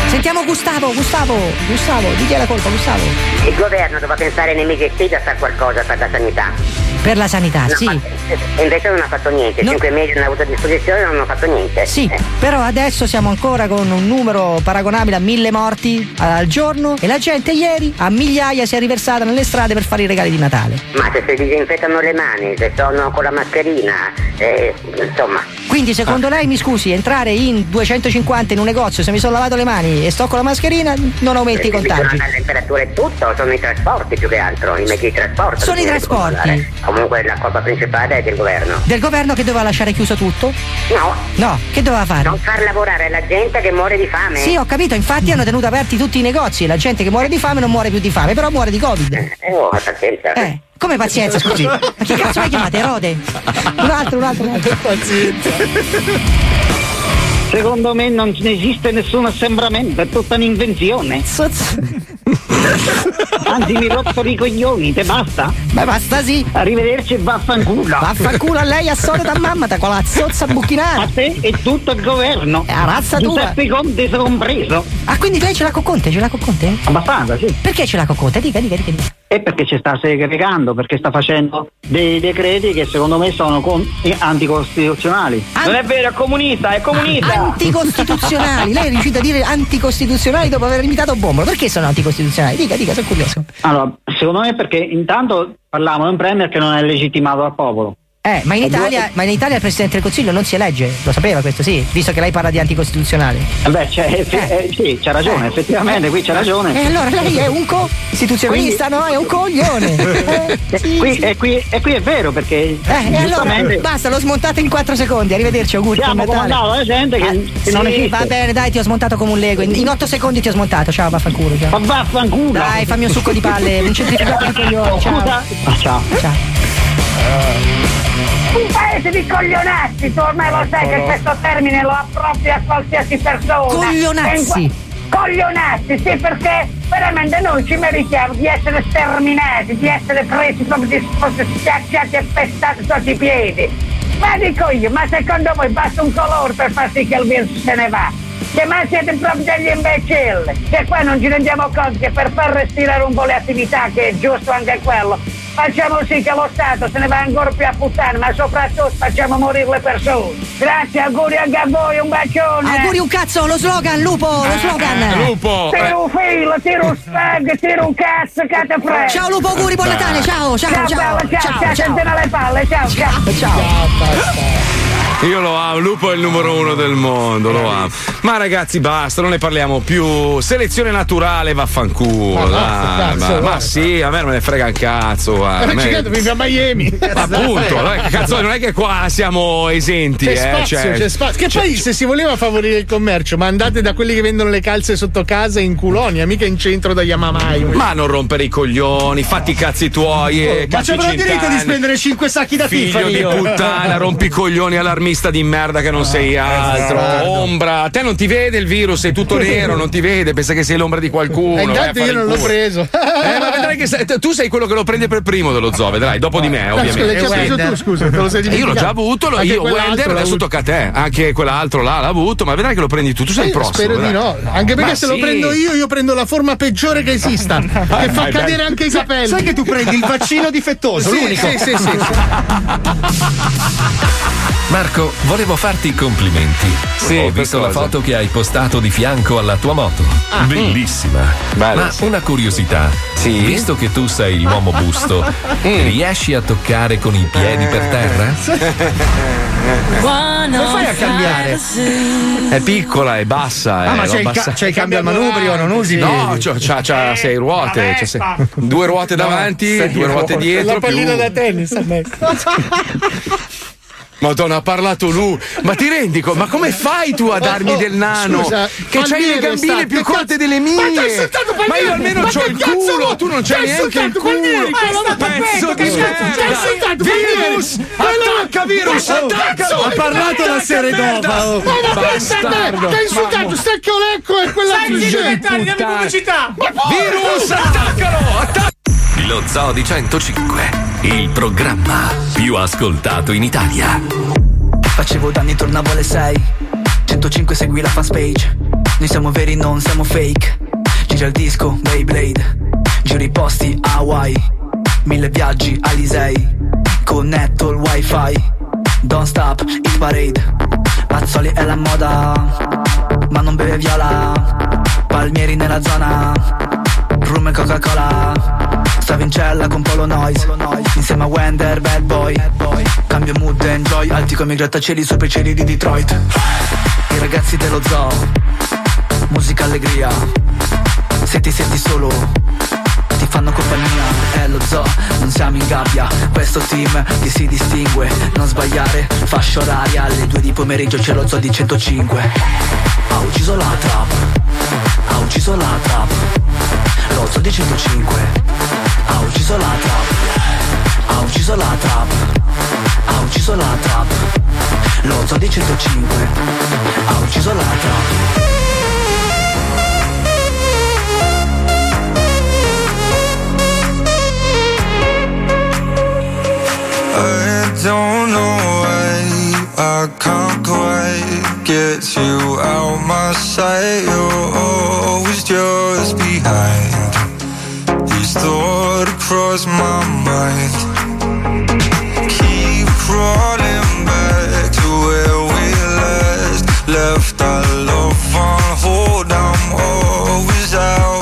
Sentiamo Gustavo, Gustavo, Gustavo, di chi è la colpa, Gustavo? Il governo doveva pensare nei mesi estivi a fare qualcosa per la sanità. Per la sanità, no, sì. Fatto, invece non ha fatto niente, no. cinque mesi non ha avuto a disposizione e non hanno fatto niente. Sì, eh. però adesso siamo ancora con un numero paragonabile a mille morti al giorno e la gente ieri a migliaia si è riversata nelle strade per fare i regali di Natale. Ma se si disinfettano le mani, se sono con la mascherina, eh, insomma... Quindi secondo ah. lei, mi scusi, entrare in duecentocinquanta in un negozio, se mi sono lavato le mani e sto con la mascherina, non aumenti i contagi? La temperatura è tutto, sono i trasporti più che altro, i mezzi di trasporto. Sono i trasporti. Comunque la colpa principale è del governo. Del governo che doveva lasciare chiuso tutto? No. No, che doveva fare? Non far lavorare la gente che muore di fame. Sì, ho capito, infatti hanno tenuto aperti tutti i negozi, la gente che muore di fame non muore più di fame, però muore di Covid. Eh, oh, pazienza. Eh. Come pazienza, scusi? Ma che cazzo mai chiamate? Erode? Un altro, un altro, un altro. Pazienza. Secondo me non esiste nessun assembramento, è tutta un'invenzione. Anzi, mi rottoli i coglioni, te basta? Beh, basta sì. Arrivederci e vaffanculo. Vaffanculo a lei, a sole da mamma, da con la zozza buchinara. A te e tutto il governo. E a razza tua. Giuseppe Conte sono compreso. Ah, quindi lei ce l'ha con Conte, ce l'ha con Conte? Abbastanza, sì. Perché ce l'ha con Conte? Dica, dica, dica, dica. E perché ci sta segregando, perché sta facendo dei decreti che secondo me sono con- anticostituzionali. Ant- non è vero, è comunista, è comunista. Anticostituzionali, lei è riuscito a dire anticostituzionali dopo aver imitato Bombolo. Perché sono anticostituzionali? Dica, dica, sono curioso. Allora, secondo me perché intanto parliamo di un premier che non è legittimato dal popolo. Eh, ma in Italia, ma in Italia il Presidente del Consiglio non si elegge, lo sapeva questo, sì, visto che lei parla di anticostituzionale. Beh, cioè, effe- eh. Eh, sì, c'ha ragione, eh. effettivamente, qui c'ha ragione. E eh, allora lei è un costituzionalista, quindi... no? È un coglione. Eh, sì, qui, sì. E, qui, e qui è vero, perché... Eh, giustamente... e allora, basta, l'ho smontato in quattro secondi, arrivederci, auguri. Siamo comandati la gente che, ah, che sì, non esiste. Va bene, dai, ti ho smontato come un Lego, in, in otto secondi ti ho smontato, ciao, vaffanculo. Ciao. Ma vaffanculo! Dai, fammi un succo di palle, non centrifugato il coglione, ciao. Ah, ciao. Ciao. Un paese di coglionazzi, tu ormai lo sai che questo termine lo appropri a qualsiasi persona. Coglionazzi? Qua- coglionazzi, sì, perché veramente noi ci meritiamo di essere sterminati, di essere presi proprio di schiacciati e pestati sotto i piedi. Ma dico io, ma secondo voi basta un colore per far sì che il virus se ne va? Che ma siete proprio degli imbecilli, che qua non ci rendiamo conto che per far respirare un po' le attività, che è giusto anche quello, facciamo sì che lo Stato se ne va ancora più a puttane, ma soprattutto facciamo morire le persone. Grazie, auguri anche a voi, un bacione. Auguri un cazzo, lo slogan, lupo, lo slogan. Eh, lupo. Tiro un filo, tiro un spag, tiro un cazzo, cate freddo. Ciao lupo, auguri, buon Natale, ciao, ciao, ciao. Ciao, bella, ciao, ciao, ciao. Ciao. Le palle, ciao, ciao. Ciao, ciao. Io lo amo, Lupo è il numero uno del mondo, lo amo. Ma ragazzi basta, non ne parliamo più. Selezione naturale, vaffanculo. Ma, dai, cazzo, ma, cazzo, ma sì, a me non me ne frega un cazzo. Ma non ci credo, vivi a Miami. Appunto, cazzo, non è che qua siamo esenti. C'è eh, spazio, cioè, c'è spazio. Che c'è, poi c'è. Se si voleva favorire il commercio, ma andate da quelli che vendono le calze sotto casa in Culonia, mica in centro da Yamamai. Ma non rompere i coglioni, fatti i cazzi tuoi. Oh, ma c'è il diritto di spendere cinque sacchi da Tiffany. Figlio di puttana, rompi i coglioni all'armista di merda che non ah, sei altro, esatto. Ombra, te non ti vede il virus, sei tutto nero, non ti vede, pensa che sei l'ombra di qualcuno. E intanto io non l'ho preso. Eh, ma vedrai che sei, tu sei quello che lo prende per primo dello zoo, vedrai, dopo di me, no, ovviamente. Scusa, preso tu, scusa, te lo sei dimenticato. Io l'ho già avuto, lo, io Wender, adesso tocca a te, anche quell'altro là l'ha avuto, ma vedrai che lo prendi tu, tu sei il prossimo. Spero vedrai. Di no, anche perché ma se sì. lo prendo io, io prendo la forma peggiore che esista, che fa vai, vai, cadere vai. Anche i capelli. Sai che tu prendi il vaccino difettoso, sì, l'unico. Sì, sì, sì. Marco, volevo farti i complimenti. Sì, ho visto la foto che hai postato di fianco alla tua moto. Ah, bellissima. Bello, ma sì. Una curiosità. Sì. Visto che tu sei l'uomo busto, mm. riesci a toccare con i piedi per terra? Come fai a cambiare? È piccola, è bassa. Ah, eh, ma c'è il, ca- c'è il cambio al manubrio, non usi? No, c'ha, c'ha, c'ha sei ruote. C'ha sei, due ruote davanti, no, due ruote dietro. La pallina più... da tennis a me. Madonna, ha parlato lui. Ma ti rendi conto? Ma come fai tu a darmi oh, oh, del nano? Scusa, che c'hai le gambine sta, più corte delle mie. Ma, ma io almeno ma c'ho il culo, no? Tu non c'hai neanche il culo. Pezzo di merda. Virus, attacca virus, attacca. Ha parlato la sera dopo. Ma bastardo. Che insultato, stacchiolecco e quella pubblicità. Virus, attaccalo, attaccalo. Lo Zodi centocinque, il programma più ascoltato in Italia. Facevo danni, tornavo alle sei. centocinque segui la fanpage. Noi siamo veri, non siamo fake. Gira il disco, Beyblade. Giro i posti, Hawaii. Mille viaggi, Alisei. Connetto il wifi. Don't stop, hit parade. Azzoli è la moda, ma non beve viola. Palmieri nella zona. Rum e Coca-Cola. Stavo in cella con Paolo Noise, insieme a Wender, bad boy. Cambio mood e enjoy, alti come i grattacieli sopra i cieli di Detroit. I ragazzi dello zoo, musica allegria. Se ti senti solo, ti fanno compagnia. È lo zoo, non siamo in gabbia. Questo team che si distingue, non sbagliare, fascia oraria. Alle due di pomeriggio c'è lo zoo di centocinque. Ha ucciso la trap, ha ucciso la trap. Lo zoo di centocinque, ha ucciso la trap, ha ucciso la trap, ha ucciso la trap. Lo zoo di centocinque, ha ucciso la trap. I don't know why I can't quite get you out my sight. You're always just behind each thought across my mind. Keep crawling back to where we last left our love on hold. I'm always out.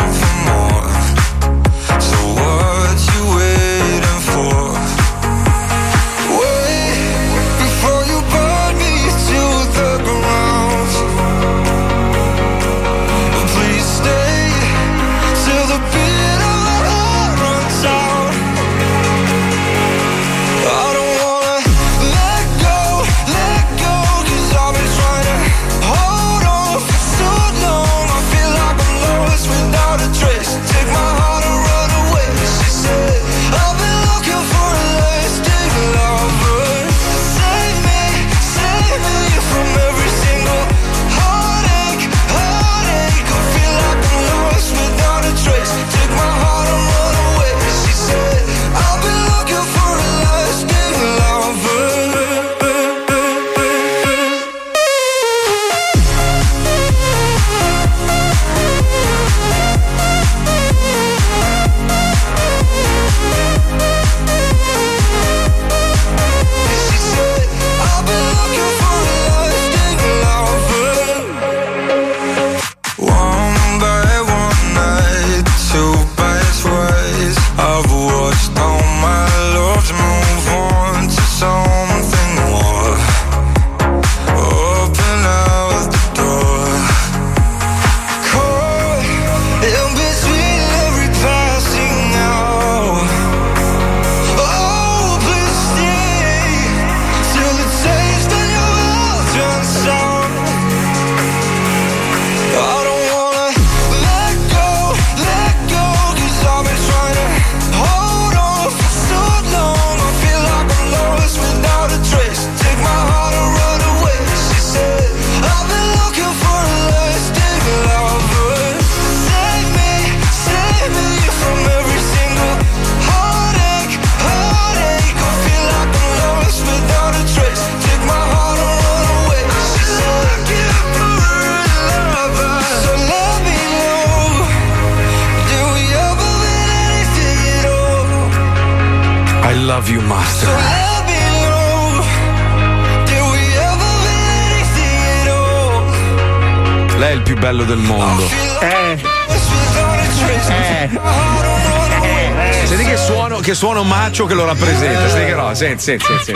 Suono macho che lo rappresenta, spiegherò. Senti, senti, senti.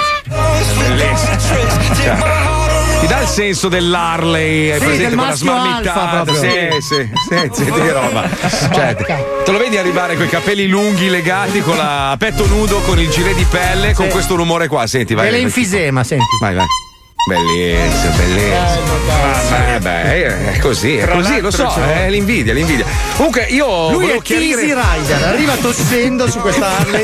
Cioè, ti dà il senso dell'Harley, hai sì, presente quella smarmittata? Sì, sì, senti, senti che roba. Cioè, te lo vedi arrivare coi capelli lunghi legati con la petto nudo, con il gilet di pelle, sì, con questo rumore qua, senti, vai. E l'enfisema, senti. Vai, vai. Bellissimo, bellissimo. Vabbè, beh, è così, è così, lo so, è l'invidia, l'invidia. Comunque io Lui è chiarire... Easy Rider, arriva tossendo su questa Harley.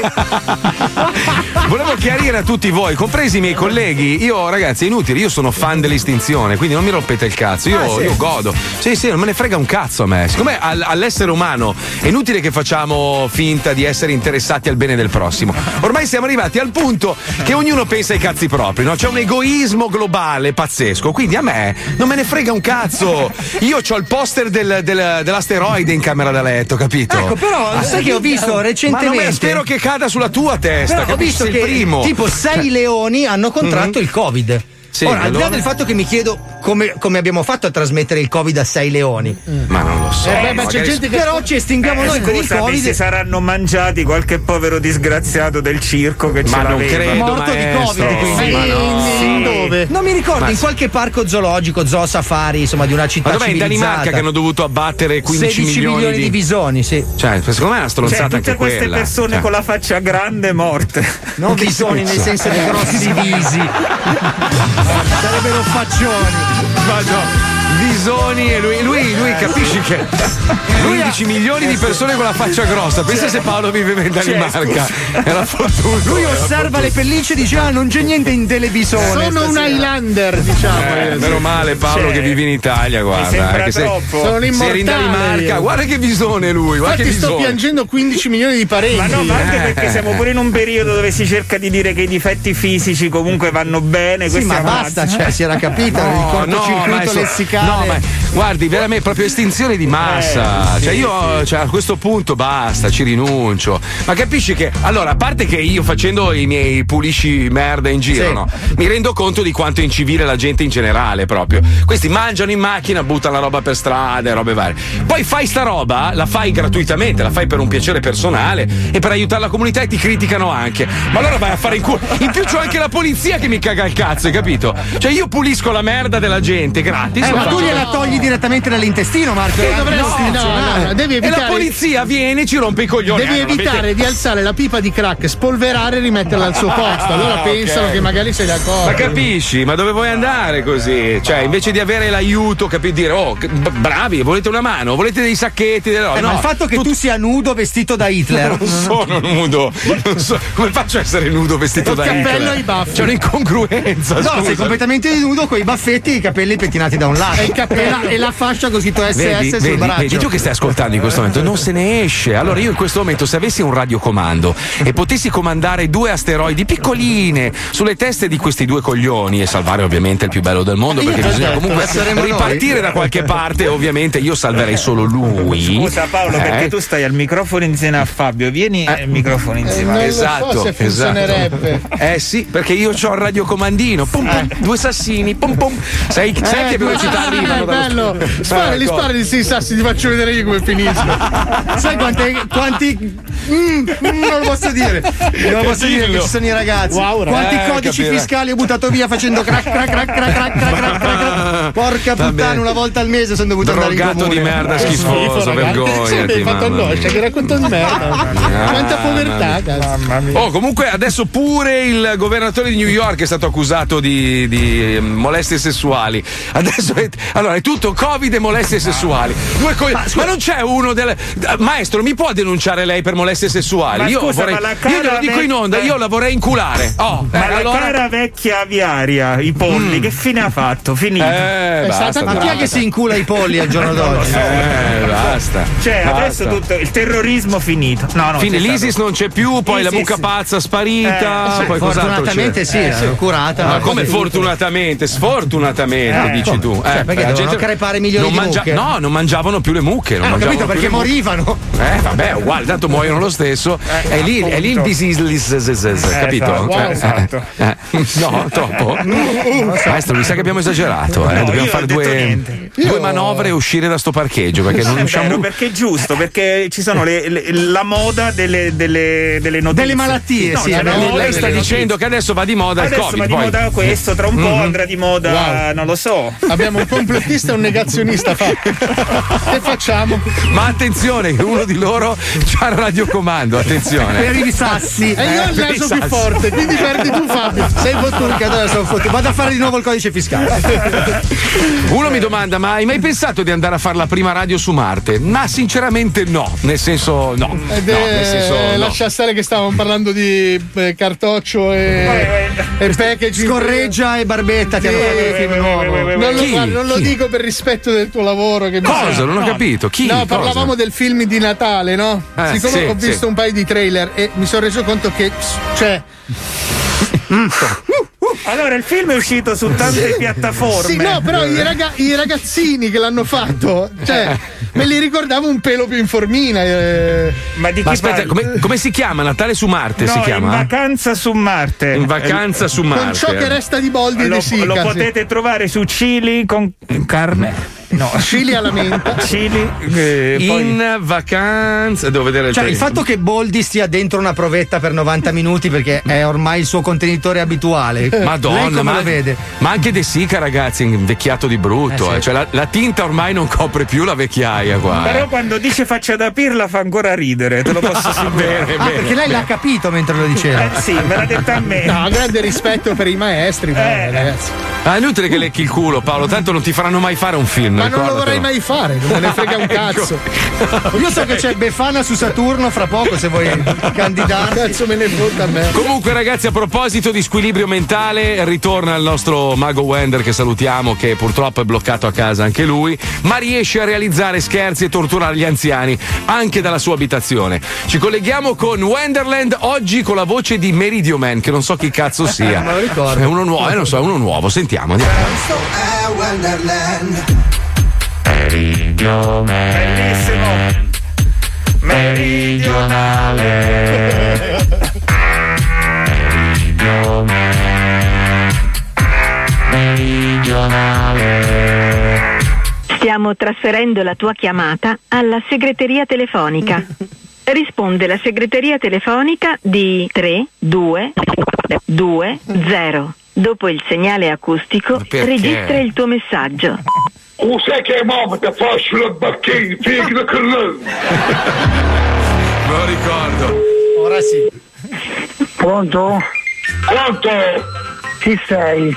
Volevo chiarire a tutti voi, compresi i miei colleghi, io ragazzi, è inutile, io sono fan dell'estinzione, quindi non mi rompete il cazzo, io, ah, sì. io godo. Sì, sì, non me ne frega un cazzo a me. Siccome all- all'essere umano è inutile che facciamo finta di essere interessati al bene del prossimo. Ormai siamo arrivati al punto che ognuno pensa ai cazzi propri, no? C'è un egoismo globale. Globale, pazzesco, quindi a me non me ne frega un cazzo. Io c'ho il poster del, del, dell'asteroide in camera da letto, capito? Ecco, però sai eh, che ho visto recentemente. Ma non spero che cada sulla tua testa. Però ho visto che il primo. tipo sei leoni hanno contratto mm-hmm. il Covid. Sì, ora, allora... al di là del fatto che mi chiedo come, come abbiamo fatto a trasmettere il Covid a sei leoni? Mm. Ma non lo so. Eh, eh, ma c'è gente che... Però ci estinguiamo eh, noi con il Covid. Si saranno mangiati qualche povero disgraziato del circo che ma ce l'aveva. Credo, è morto maestro. Di Covid. Quindi. Ma no. Sì. Dove? Non mi ricordo, ma in qualche parco zoologico, zoo safari, insomma, di una città ma civilizzata. Ma in Danimarca che hanno dovuto abbattere quindici milioni di bisoni, sì. Cioè, secondo me è una stronzata, cioè, tutte queste quella. persone cioè. con la faccia grande morte. Non bisoni nel senso dei grossi visi. Sarebbero faccioni. Ma no. Visoni e lui, lui, lui capisci che quindici milioni di persone con la faccia grossa. Pensa se Paolo viveva in Danimarca. Era fortuna. Lui osserva le pellicce e dice: ah, non c'è niente in televisone. Sono stasera. Un Highlander, diciamo. Eh, meno male, Paolo, c'è. Che vivi in Italia, guarda. Eh, che sei, sono immortale in Danimarca. Guarda che visone lui. Guarda infatti che visone. Sto piangendo quindici milioni di parenti. Ma no, ma anche eh. perché siamo pure in un periodo dove si cerca di dire che i difetti fisici comunque vanno bene. Sì, ma basta, cioè, si era capita. No, il cortocircuito no, lessicale. No, ma guardi, veramente proprio estinzione di massa. Eh, sì, cioè io cioè, a questo punto basta, ci rinuncio. Ma capisci che allora, a parte che io facendo i miei pulisci merda in giro, sì. no, mi rendo conto di quanto è incivile la gente in generale proprio. Questi mangiano in macchina, buttano la roba per strada e robe varie. Poi fai sta roba, la fai gratuitamente, la fai per un piacere personale e per aiutare la comunità e ti criticano anche. Ma allora vai a fare in culo. In più c'ho anche la polizia che mi caga il cazzo, hai capito? Cioè io pulisco la merda della gente gratis. Eh, tu gliela togli direttamente dall'intestino, Marco. Che dovresti, no, no, no, devi evitare. E la polizia viene, ci rompe i coglioni. Devi evitare avete... di alzare la pipa di crack, spolverare e rimetterla al suo posto. Allora ah, pensano okay. che magari se ne accorgono. Ma capisci? Ma dove vuoi andare così? Cioè, invece di avere l'aiuto, capire, dire, oh, bravi, volete una mano, volete dei sacchetti? Delle... Eh, no, ma il fatto che tu... tu sia nudo vestito da Hitler. Non sono nudo. Non so. Come faccio a essere nudo vestito da Hitler? Il cappello ai baffi. C'è un'incongruenza. No, scusa. Sei completamente nudo con i baffetti e i capelli pettinati da un lato. E, capella, e la fascia con scritto S S vedi, sul vedi, braccio. Vedi tu che stai ascoltando in questo momento, non se ne esce. Allora io in questo momento, se avessi un radiocomando e potessi comandare due asteroidi piccoline sulle teste di questi due coglioni e salvare ovviamente il più bello del mondo, perché io bisogna detto, comunque ripartire noi. Da qualche parte, ovviamente io salverei solo lui. Scusa Paolo, eh? Perché tu stai al microfono insieme a Fabio, vieni al eh, microfono insieme a eh, esatto, so se funzionerebbe. Esatto. Eh sì, perché io ho il radiocomandino, pum, pum, eh. due sassini, pum, pum. Sai, sai eh, che velocità ah, arrivano? Bello, sparali, sparali, sì, sassi, ti faccio vedere io come finisco. Sai quanti, quanti mm, non lo posso dire, non lo posso dire che ci sono i ragazzi. Wow, quanti eh, codici capire. fiscali ho buttato via facendo crack, crack, crack, crack, crack, crack, crack, crack. Porca puttana, una volta al mese sono dovuto andare in comune. Drogato di merda, schifoso, vergognati. Hai fatto angoscia, che racconto di merda. Quanta povertà, cazzo. Oh, comunque adesso pure il governatore di New York è stato accusato di, di molestie sessuali. Adesso è allora è tutto Covid e molestie sessuali. Due co- ma, ma non c'è uno del maestro, mi può denunciare lei per molestie sessuali? Ma io scusa, vorrei, ma la cara io glielo dico in onda, io la vorrei inculare. Oh, ma eh, la allora... cara vecchia aviaria, i polli, mm. che fine ha fatto? Finito. Eh, basta, ma chi è che si incula i polli al giorno d'oggi? So, eh, basta. Cioè, basta. Adesso tutto il terrorismo finito. No, no, Fine, l'ISIS non c'è più, poi ISIS. La buca pazza sparita, eh, cioè, poi fortunatamente cos'altro c'è? Sì, eh, sì. curata. Ma come fortunatamente? Sfortunatamente eh, dici come? tu. Eh, cioè, perché la gente crepare milioni non di mangia- mucche. No, non mangiavano più le mucche. Non eh, ho capito perché morivano. Eh, vabbè, uguale, tanto muoiono lo stesso. Eh, è, lì, è lì il disease, eh, capito? Wow, eh, esatto. eh, eh. No, troppo. Maestro, mi sa che abbiamo esagerato. Eh. No, Dobbiamo fare due, io... due manovre e uscire da sto parcheggio. Perché non riusciamo. Vero, perché è giusto, perché ci sono le, le, la moda delle, delle, delle notizie. Delle malattie, no, sì. Cioè, no, lei sta dicendo notizie. Che adesso va di moda adesso il Covid. Adesso va di moda questo, tra un po' andrà di moda, non lo so. Abbiamo un completista e un negazionista fa. Che facciamo? Ma attenzione, uno di loro c'ha il radiocomando, attenzione. Per i sassi. E eh, io ho il naso più forte, quindi perdi tu Fabio. Sei fortunato, sono fortunato. Vado a fare di nuovo il codice fiscale. Uno mi domanda: ma hai mai pensato di andare a fare la prima radio su Marte? Ma sinceramente no, nel senso no. Ed no, nel senso, no. Lascia stare che stavamo parlando di eh, cartoccio e, eh, eh, e packaging. Scorreggia e barbetta. Sì, eh, eh, nuovo. Eh, eh, non lo, fa, non lo dico per rispetto del tuo lavoro. Che cosa? Bisogna... Non ho no. capito. Chi? No, parlavamo cosa? Del film di Natale, no? Eh, Siccome sì, ho visto sì. un paio di trailer e mi sono reso conto che, cioè. Mm. Allora il film è uscito su tante piattaforme. Sì, no, però i, raga- i ragazzini che l'hanno fatto, cioè, me li ricordavo un pelo più in formina. Eh. Ma di chi Ma aspetta, come, come si chiama? Natale su Marte, no, si chiama? In vacanza su Marte. In vacanza su Marte. Con ciò che resta di Boldi e De Sica. Lo potete sì. trovare su Chili con carne. No, Chili alla menta. Chili eh, in poi... vacanza. Devo vedere il, cioè, il fatto che Boldi stia dentro una provetta per novanta minuti perché è ormai il suo contenitore abituale. Madonna, ma, lo vede? Ma anche De Sica, ragazzi, invecchiato di brutto. Eh, sì. eh. Cioè, la, la tinta ormai non copre più la vecchiaia qua. Però eh. quando dice faccia da pirla fa ancora ridere, te lo posso ah, sapere. Bene, ah, bene, perché lei bene. l'ha capito mentre lo diceva. Eh, sì, me l'ha detta a me. No, grande rispetto per i maestri, eh. però, ragazzi. Ah, inutile che lecchi il culo, Paolo, tanto non ti faranno mai fare un film. Ma non lo vorrei mai fare, non me ne frega un cazzo. Okay. Io so che c'è Befana su Saturno fra poco, se vuoi candidarti. Cazzo me ne frega a me. Comunque, ragazzi, a proposito di squilibrio mentale, ritorna il nostro mago Wender, che salutiamo, che purtroppo è bloccato a casa anche lui, ma riesce a realizzare scherzi e torturare gli anziani anche dalla sua abitazione. Ci colleghiamo con Wenderland oggi con la voce di Meridio Man, che non so chi cazzo sia. Non me lo ricordo. È uno nuovo, eh, non so, è uno nuovo. Sentiamo. Andiamo. Meridionale. Bellissimo. Meridionale. Meridionale. Meridionale. Stiamo trasferendo la tua chiamata alla segreteria telefonica. Risponde la segreteria telefonica di tre due due zero. Dopo il segnale acustico registra il tuo messaggio. O sai che è morta, faccio la bacchina, figlio da collo. Me lo ricordo. Ora sì. Pronto? Pronto? Chi sei?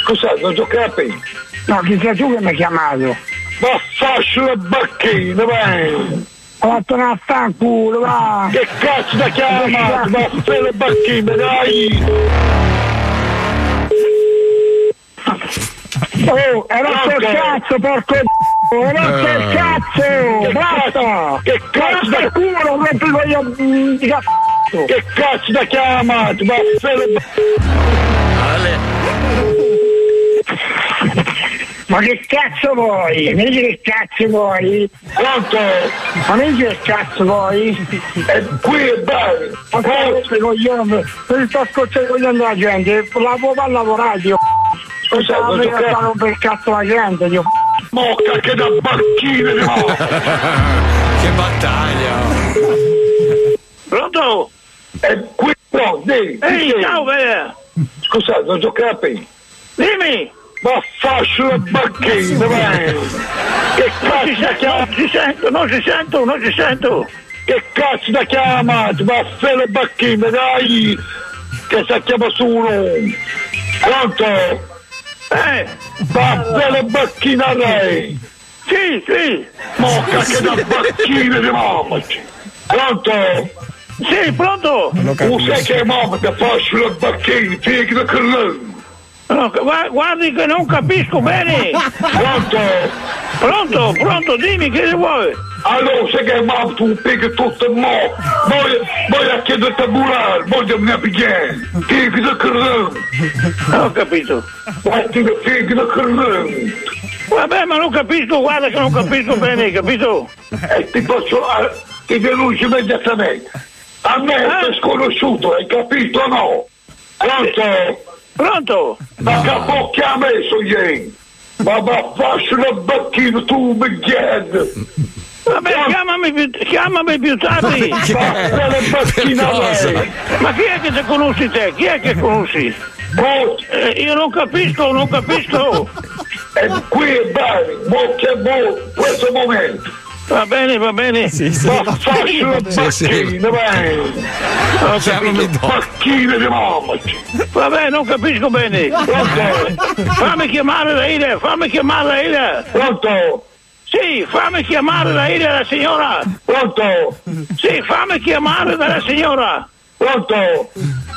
Scusate, non ti ho capito. No, chi sei tu che mi hai chiamato? Ma faccio la bacchina, vai. Vattene a fanculo, va. Che cazzo ti ha chiamato? Ma fai la bacchina, dai. Oh, è rotto il cazzo, porco d***o, è rotto il cazzo, basta! Che cazzo da culo, non ti voglio di cazzo! Che cazzo da chiamato, ma Ale! Ma che cazzo vuoi? Mi dici che cazzo vuoi? Pronto? Ma mi dici che cazzo vuoi? E qui è bello! Ma cazzo, coglione! Per il tuo scoccio coglione la gente, la può far lavorare, io Scusa, non mi fanno per cazzo la gente, io mocca che da barchine, no! Che battaglia! Pronto? E qui, no, dì! Ehi, ciao, bella! Scusate, non ti ho capito! Dimmi! Ma faccio la barchina, vai! Che cazzo! Non si sento, non si sento, non si sento! Che cazzo da chiamato? Ma fai la barchina, dai! Che si chiama su uno! Pronto? Eh! Baffè le bacchine lei! Sì, sì! Mocca che da bacchine di mamma! Pronto? Sì, pronto! Tu sai che mamma ti faccio le bacchine, figlio di collone! No, guardi che non capisco bene! Pronto? Pronto, pronto, dimmi che vuoi! Allora sai che mamma tu pigli tutto mo! Voglio, voglio chiedere tabulare, voglio mi appicchiare! Figlio di collone! Non ho capito! Vabbè, ma non capisco, guarda che non capisco bene, capito? E ti posso, ti denuncio immediatamente. A me è sconosciuto, hai capito o no? Pronto? Pronto? Ma capocchi a me, so ieri. Ma faccio la bacchina, tu mi chiedi. Vabbè, chiamami più, chiamami più tardi. Ma chi è che ti conosci te? Chi è che conosci? Oh, eh, io non capisco, non capisco. E qui è bello, mo che buono, questo momento. Va bene, va bene. Sì, sì, ma faccio la bacchina, sì, sì. Vai. Siamo le bacchine di mamma. Va bene, non capisco bene. Pronto? Fammi chiamare la Ida, fammi chiamare la Ida. Pronto? Sì, fammi chiamare la Ida della signora. Pronto? Sì, fammi chiamare dalla signora. Pronto?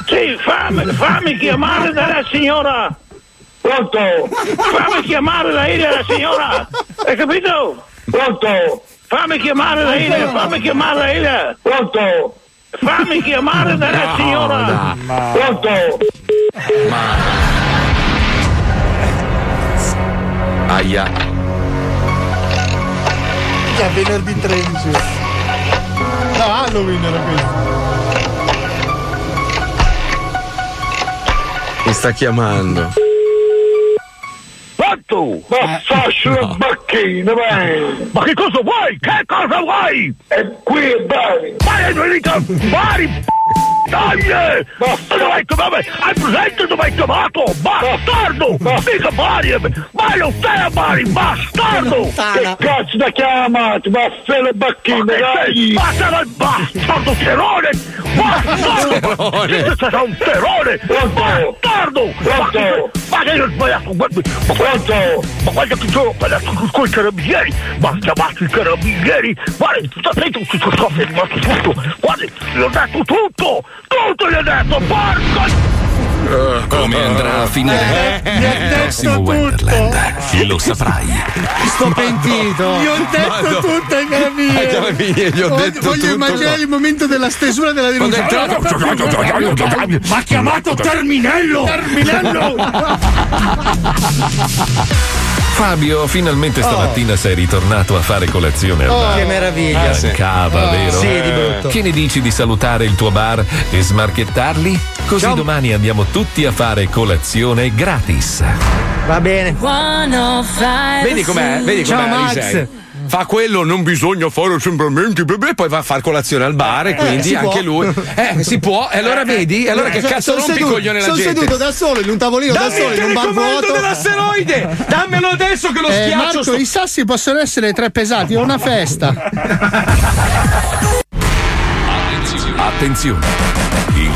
Sì, fammi, fammi chiamare dalla signora. Pronto? Fammi chiamare la Ida della signora. Hai capito? Pronto? Fammi chiamare la Ida, fammi chiamare la Ida. Pronto? Fammi chiamare dalla no, signora. No, no. Pronto? Ma... Aia. Già venerdì tredici. No, Halloween era questo. Mi sta chiamando. Fatto! Ma sasci le bacchine, vai! Ma che cosa vuoi? Che cosa vuoi? È qui e vai! Vai, non dica! Vai! Dai! Dov'è come? Hai presente dove hai chiamato? Bastardo! Mica Mari! Ma non stai a Mari! Bastardo! Che cazzo da chiamato? Basta le bacchine! Dai! Basta il bastardo Terone! Bastardo! Questo sarà un terone! Bastardo! Ma che io ho sbagliato! Ma guarda che sono parlato con i carabinieri! Ma ho chiamato i carabinieri! Guarda, sapete tutto ciò che è rimasto tutto! Guarda, gli ho detto tutto! Tutto gli ho detto, porco! Come andrà a finire? Eh, mi ha detto tutto. Wenderland. Lo saprai. Sto Madonna. Pentito. Gli ho detto tutto ai carabinieri. Gli ho detto Voglio tutto. immaginare no. il momento della stesura della denuncia. Ma ha chiamato Terminello. Terminello. Fabio, finalmente stamattina oh. sei ritornato a fare colazione al oh, bar. Che meraviglia. Mancava, oh. vero? Sì, di brutto. Che ne dici di salutare il tuo bar e smarchettarli? Così Ciao. domani andiamo tutti a fare colazione gratis. Va bene. Vedi com'è? Vedi Ciao com'è, Max. Alisei? Fa quello, non bisogna fare assembramenti, bebè, poi va a far colazione al bar e quindi eh, anche può. lui. Eh, si può, e allora vedi? E allora eh, che cazzo rompi seduto, coglione la sono gente? Sono seduto da solo in un tavolino Dammi da solo in un bar vuoto. Dell'asteroide! Dammelo adesso che lo eh, schiaccio. Marco, sto... i sassi possono essere tre pesati, è una festa. Attenzione. Attenzione. In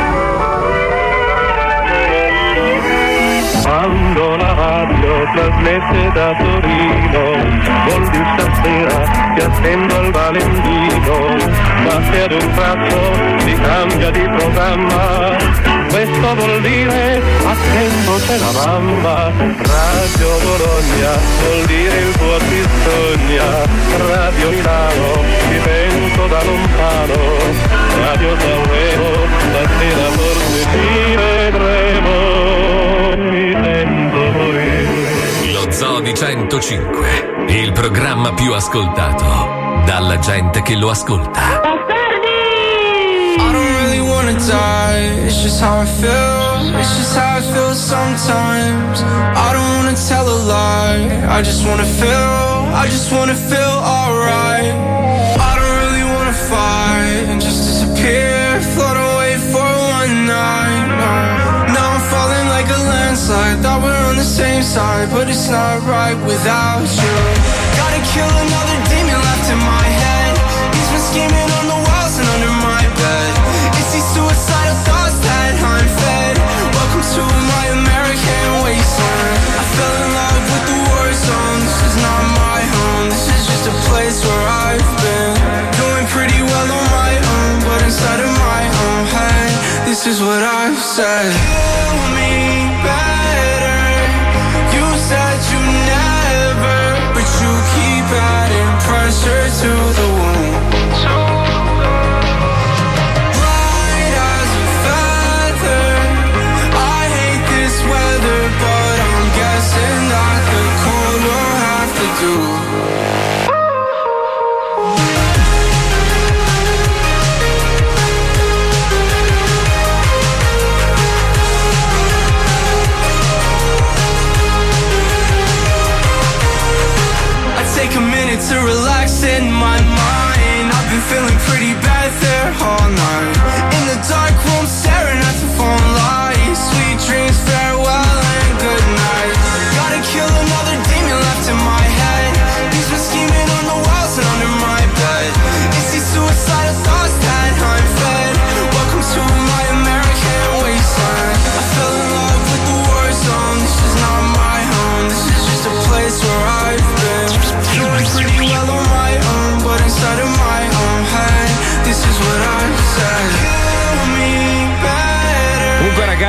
Quando la radio trasmette da Torino, Boldi stasera ti attendo al Valentino, ma se ad un tratto si cambia di programma, questo vuol dire attento c'è la mamma. Radio Bologna vuol dire il tuo ti sogna, Radio Milano ti sento da lontano, Radio Sanremo stasera forse ti vedremo. Lo Zodi centocinque, il programma più ascoltato dalla gente che lo ascolta. Bastardi! I don't really wanna die, it's just how I feel, it's just how I feel sometimes. I don't wanna tell a lie, I just wanna feel, I just wanna feel alright. I don't really wanna fight and just disappear, float away for one night. I thought we're on the same side, but it's not right without you. Gotta kill another demon left in my head. He's been scheming on the walls and under my bed. It's these suicidal thoughts that I'm fed. Welcome to my American wasteland. I fell in love with the war zone. This is not my home. This is just a place where I've been doing pretty well on my own, but inside of my own head, this is what I've said. Kill me. Adding pressure to the wound. Light as a feather, I hate this weather, but I'm guessing that the cold will have to do.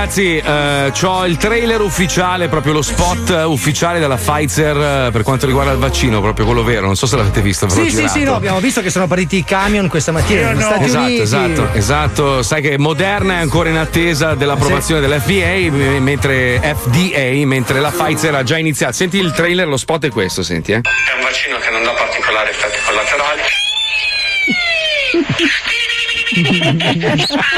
ragazzi, eh, c'ho il trailer ufficiale, proprio lo spot ufficiale della Pfizer eh, per quanto riguarda il vaccino, proprio quello vero. Non so se l'avete visto. Sì, sì, sì, no, abbiamo visto che sono partiti i camion questa mattina. Eh, no. Stati esatto, Uniti. esatto, esatto. Sai che Moderna è ancora in attesa dell'approvazione sì. dell'F D A, mentre F D A, mentre la Pfizer ha già iniziato. Senti il trailer, lo spot è questo, senti, eh. È un vaccino che non dà particolari effetti collaterali.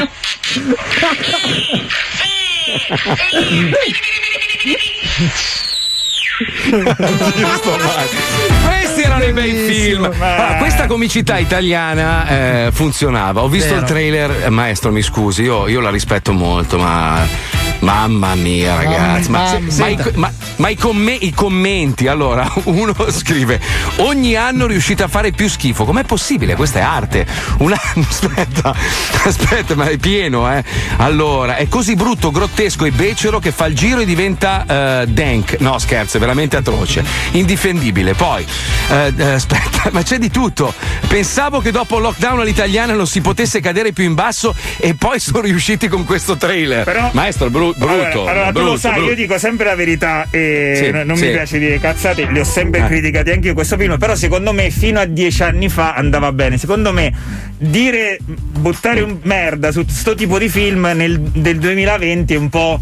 Questi erano i bei film. Allora, questa comicità italiana eh, funzionava. Ho visto Vero. il trailer, maestro, mi scusi, io, io la rispetto molto, ma. Mamma mia, ragazzi, ma, ma, ma, i, ma, ma i, comm- i commenti. Allora, uno scrive: ogni anno riuscite a fare più schifo. Com'è possibile? Questa è arte. Una... Aspetta, aspetta, ma è pieno, eh. Allora, è così brutto, grottesco e becero che fa il giro e diventa uh, dank. No, scherzo, è veramente atroce. Indifendibile. Poi, uh, aspetta, ma c'è di tutto. Pensavo che dopo il lockdown all'italiana non si potesse cadere più in basso, e poi sono riusciti con questo trailer. Però... Maestro, brutto. Brutto, allora, allora brutto, tu lo sai, brutto. Io dico sempre la verità e sì, non sì. mi piace dire cazzate, li ho sempre ah. criticati anche io questo film, però secondo me fino a dieci anni fa andava bene. Secondo me dire buttare un merda su sto tipo di film nel, del duemilaventi è un po'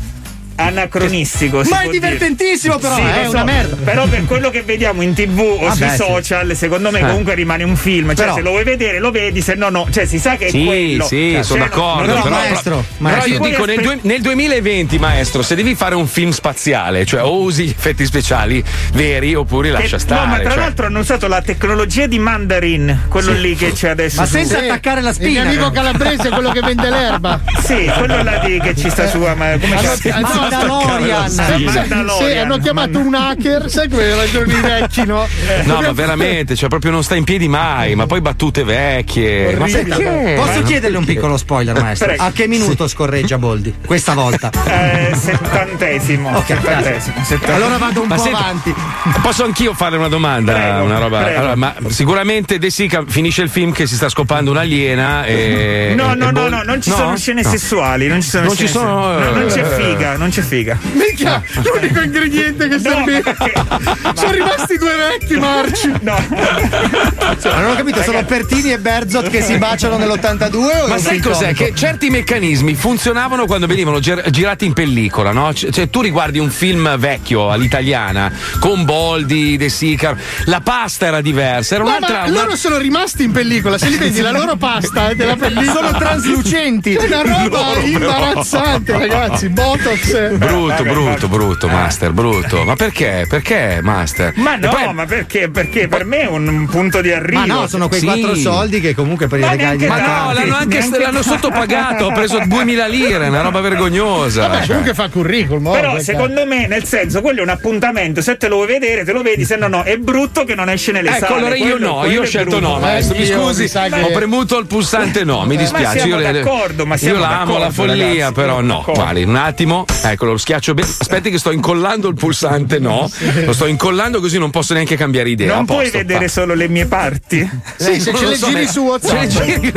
anacronistico, ma è divertentissimo dire. Però sì, eh, è so, una merda, però per quello che vediamo in tv o ah sui beh, social sì. secondo me eh. comunque rimane un film, cioè però. se lo vuoi vedere lo vedi, se no no, cioè si sa che è sì, quello sì cioè, sono d'accordo no, no, però, maestro, maestro però io dico esprim- nel, du- nel duemilaventi maestro, se devi fare un film spaziale, cioè o usi gli effetti speciali veri oppure che, lascia stare no ma tra cioè. l'altro hanno usato la tecnologia di Mandarin, quello sì. lì che c'è adesso ma su. senza sì. attaccare la spina, il amico calabrese è quello che vende l'erba sì quello là di che ci sta sua ma come si Mandalorian. Sì, sì, hanno chiamato Man- un hacker, sai quelle ragioni vecchi, no? No, ma veramente, cioè proprio non sta in piedi mai, ma poi battute vecchie. Ma senta, posso ma chiederle un piccolo spoiler, maestro? Prego. A che minuto sì. scorreggia Boldi? Questa volta? Eh, settantesimo. Okay, settantesimo. settantesimo. Allora vado un ma po' senta, avanti. Posso anch'io fare una domanda? Prego, una roba. Allora, ma sicuramente De Sica finisce il film che si sta scopando un'aliena e. No, e, no, e no, Boldi... no, non ci no? sono scene no. sessuali, non ci sono non scene ci sono, sessuali. No, non c'è figa, non c'è figa. Minchia, no. l'unico ingrediente che no, serve. Perché... Sono rimasti due vecchi marci. No. Cioè, non ho capito, ragazzi. Sono Pertini e Berzot che si baciano nell'ottantadue? O ma sai cos'è? Comico? Che certi meccanismi funzionavano quando venivano ger- girati in pellicola, no? C- cioè tu riguardi un film vecchio all'italiana con Boldi, De Sica, la pasta era diversa, era no, un'altra. Ma una... loro sono rimasti in pellicola, se li vedi la loro pasta è della pellicola. Sono traslucenti. È una roba loro, imbarazzante, però. Ragazzi, Botox. Brutto, brutto, brutto, master, brutto. Ma perché? Perché, master? Ma no, poi... ma perché? Perché per me è un punto di arrivo. Ma no, sono quei sì. quattro soldi che comunque per i regali. Ma no, tanti. l'hanno anche st- l'hanno sottopagato. Ho preso duemila lire, una roba vergognosa. Vabbè, cioè. Comunque fa curriculum. Però secondo me, nel senso, quello è un appuntamento. Se te lo vuoi vedere, te lo vedi. Se no, no, è brutto che non esce nelle ecco, sale. Ecco, allora io quello, no, quello io ho scelto brutto. no, maestro. Eh, mi scusi, che... ho premuto il pulsante no. Mi dispiace. Ma siamo io d'accordo, ma siamo io l'amo la follia, però no. Vale, un attimo. Ecco, lo schiaccio bene. Aspetti che sto incollando il pulsante, no? Sì. Lo sto incollando così non posso neanche cambiare idea. Non puoi vedere pa- solo le mie parti? Sì, se ce le so giri ne... su WhatsApp. Ce giri...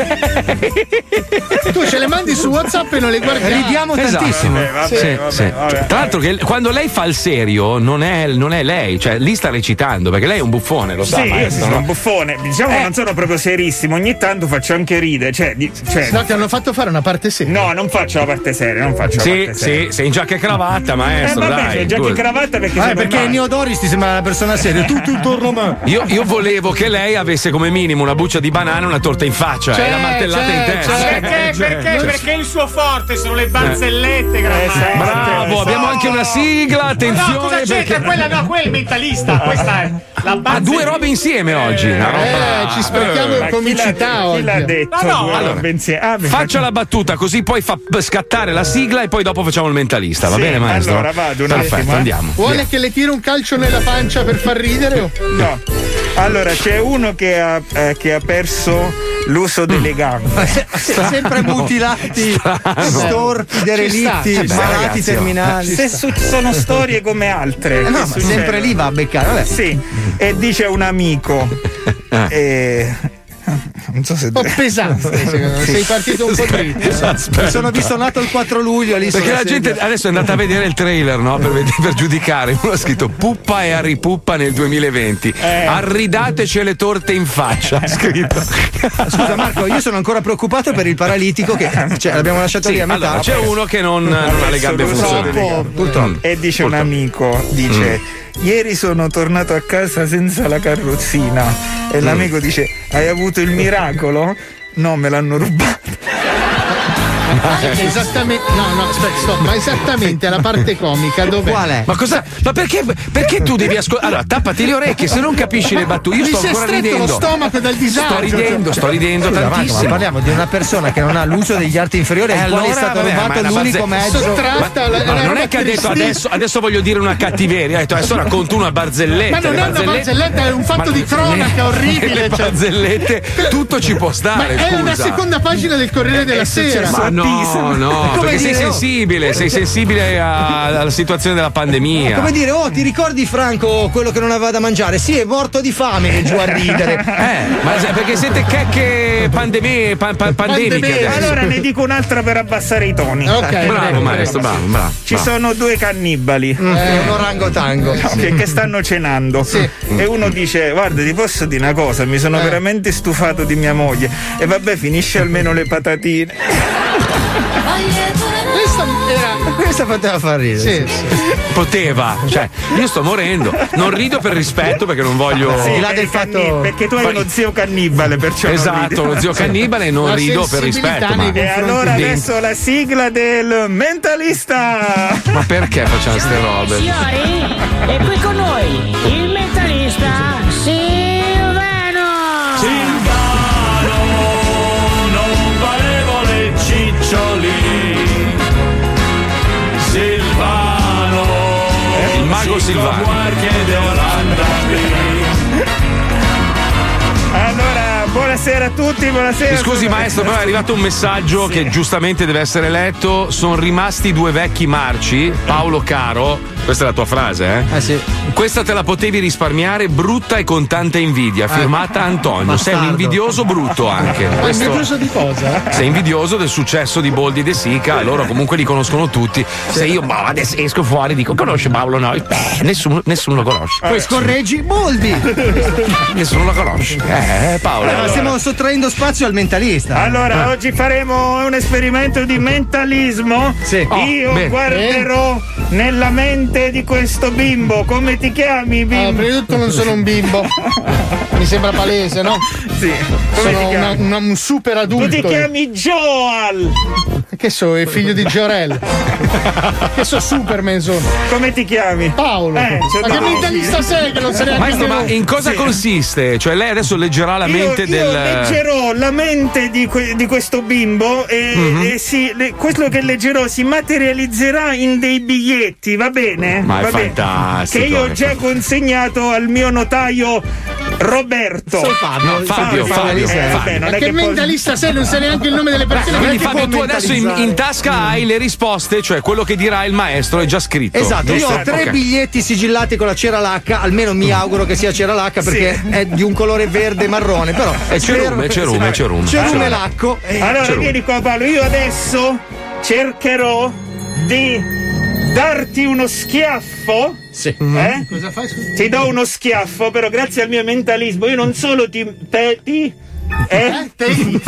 tu ce le mandi su WhatsApp e non le guardi. Ridiamo esatto. tantissimo. Vabbè, vabbè, sì, vabbè, sì. Vabbè, tra l'altro che quando lei fa il serio non è, non è lei, cioè lì sta recitando, perché lei è un buffone, lo sa. Sì, maestro, io sono no? un buffone. Diciamo eh. che non sono proprio serissimo, ogni tanto faccio anche ridere. Cioè, di, cioè... No, ti hanno fatto fare una parte seria. No, non faccio la parte seria, non faccio sì, la parte seria. Sì, sei in giacca e cravatta, maestro. Eh, vabbè, dai, c'è giacca e cravatta perché. Ah, perché il Neodoris ti sembra una persona seria, tutto intorno a me. Io, io volevo che lei avesse come minimo una buccia di banana e una torta in faccia c'è, e la martellata c'è, in testa. C'è, perché? C'è, perché? C'è. Perché il suo forte sono le barzellette, grazie. Eh, bravo, abbiamo anche una sigla. Attenzione. No, cosa c'è? Perché... Quella no, quel mentalista. Questa è la barzelletta. Ah, due robe insieme oggi. Eh, roba... eh, ci sprechiamo eh, in comicità oggi. Chi l'ha detto? Ma no, allora, ah, beh, faccia la battuta così poi fa scattare la sigla e poi dopo facciamo il mentalista. Va sì, bene, maestro? Allora vado un Perfetto, attimo, eh? andiamo. Vuole yeah. che le tiro un calcio nella pancia per far ridere? O? No. Allora, c'è uno che ha, eh, che ha perso l'uso delle gambe. Strano, sempre mutilati, strano. storpi, derelitti, malati terminali. Se su- sono storie come altre. Eh no, sempre lì va a beccare. Vabbè. Sì. E dice un amico. eh, non so se un po' pesante. Sei partito un po' dritto. Mi sono visto nato il quattro luglio lì, perché la gente adesso è andata a vedere il trailer, no? Per, per giudicare. Uno ha scritto Puppa e Arripuppa nel duemilaventi, eh. Arridateci le torte in faccia, ha scritto. Scusa Marco, io sono ancora preoccupato per il paralitico che, cioè, l'abbiamo lasciato sì, lì a metà. Allora, c'è uno che non, non ha le gambe funzionali, purtroppo. E dice purtroppo. Un amico dice mm. ieri sono tornato a casa senza la carrozzina e mm. l'amico dice: hai avuto il miracolo? No, me l'hanno rubata. Esattamente, no, no, aspetta, stop, ma esattamente la parte comica dov'è? Qual è? Ma cosa? Ma perché, perché tu devi ascoltare? Allora, tappati le orecchie, se non capisci le battute. Io mi sto ancora ridendo. Mi si è stretto lo stomaco dal disagio. Sto ridendo, sto ridendo Scusa, tantissimo. Marco, ma parliamo di una persona che non ha l'uso degli arti inferiori e al quale è stato vabbè, rubato l'unico mezzo. Sottratta, ma, la, ma la non è che ha detto adesso, adesso voglio dire una cattiveria, ha detto adesso racconto una barzelletta. Ma non è barzellette... una barzelletta, è un fatto ma... di cronaca orribile. Le barzellette, cioè... tutto ci può stare. Ma scusa. È una seconda pagina del Corriere della Sera. Ma no, no, come perché dire, sei sensibile, oh. sei sensibile a, alla situazione della pandemia. Come dire, oh, ti ricordi Franco quello che non aveva da mangiare? Sì, è morto di fame giù a ridere. Eh, ma perché siete checche pandemie, pa, pa, pandemiche. Allora ne dico un'altra per abbassare i toni. Okay. Bravo maestro, bravo, bravo. Ci bravo. sono due cannibali. Eh, un orangotango. No, sì. che, che stanno cenando. Sì. E uno dice, guarda, ti posso dire una cosa, mi sono eh. veramente stufato di mia moglie. E vabbè, finisce almeno le patatine. Questa, era, questa poteva far ridere. Sì, sì. Poteva, cioè, io sto morendo. Non rido per rispetto perché non voglio. Sì, sì, là del fatto... canni... Perché tu hai uno zio cannibale, perciò. Esatto, lo zio cannibale, non la rido per rispetto. Ma... E allora adesso la sigla del mentalista. Ma perché facciamo queste robe? Signori, e qui con noi il mentalista Silvano. Silvano. Silvano, il mago Silvano. Allora, buonasera a tutti, buonasera. Scusi maestro, però è arrivato un messaggio sì. che giustamente deve essere letto. Sono rimasti due vecchi marci, Paolo caro. Questa è la tua frase, eh? Eh sì. Questa te la potevi risparmiare, brutta e con tanta invidia. Firmata Antonio. Bastardo. Sei un invidioso brutto anche. Ma Questo... invidioso di cosa? Sei invidioso del successo di Boldi e De Sica, loro comunque li conoscono tutti. Se io boh, adesso esco fuori dico, conosce Paolo Noise? Beh, nessuno, nessuno lo conosce. Poi scorreggi Boldi. Nessuno lo conosce. Eh, Paolo. Allora, stiamo sottraendo spazio al mentalista. Allora, eh. oggi faremo un esperimento di mentalismo. Sì. Oh, io beh. guarderò eh. nella mente di questo bimbo. Come ti chiami, bimbo? Allora, prima di tutto non sono un bimbo. Mi sembra palese, no? Sì. Come sono una, una, un super adulto. Tu ti chiami Joel. Che so, è figlio di Jorel. Che so, Superman sono. Come ti chiami? Paolo. Eh, ma che mentalista sei che non se ne maestro, ma in cosa sì. consiste? Cioè lei adesso leggerà la io, mente io del... Io leggerò la mente di, que- di questo bimbo e, mm-hmm. e si, le, quello che leggerò si materializzerà in dei biglietti, va bene? Ma è fantastico. Che io ho già consegnato al mio notaio Roberto. Sono Fabio. Fabio, Fabio, Fabio, Fabio, eh, Fabio. Vabbè, non è che, che mentalista pos- sei, non sai neanche il nome delle persone. Quindi Fabio, tu adesso in, in tasca mm. hai le risposte, cioè quello che dirà il maestro è già scritto. Esatto, io esatto. ho tre okay. biglietti sigillati con la cera lacca, almeno mi auguro che sia cera lacca perché sì. è di un colore verde marrone, però è cerume, cerume, cerume. Cerume lacco. Eh. Allora cerume. Vieni qua Paolo, io adesso cercherò di darti uno schiaffo? Sì. Eh? Cosa fai? Scusa. Ti do uno schiaffo, però grazie al mio mentalismo io non solo ti pe, ti eh? Ti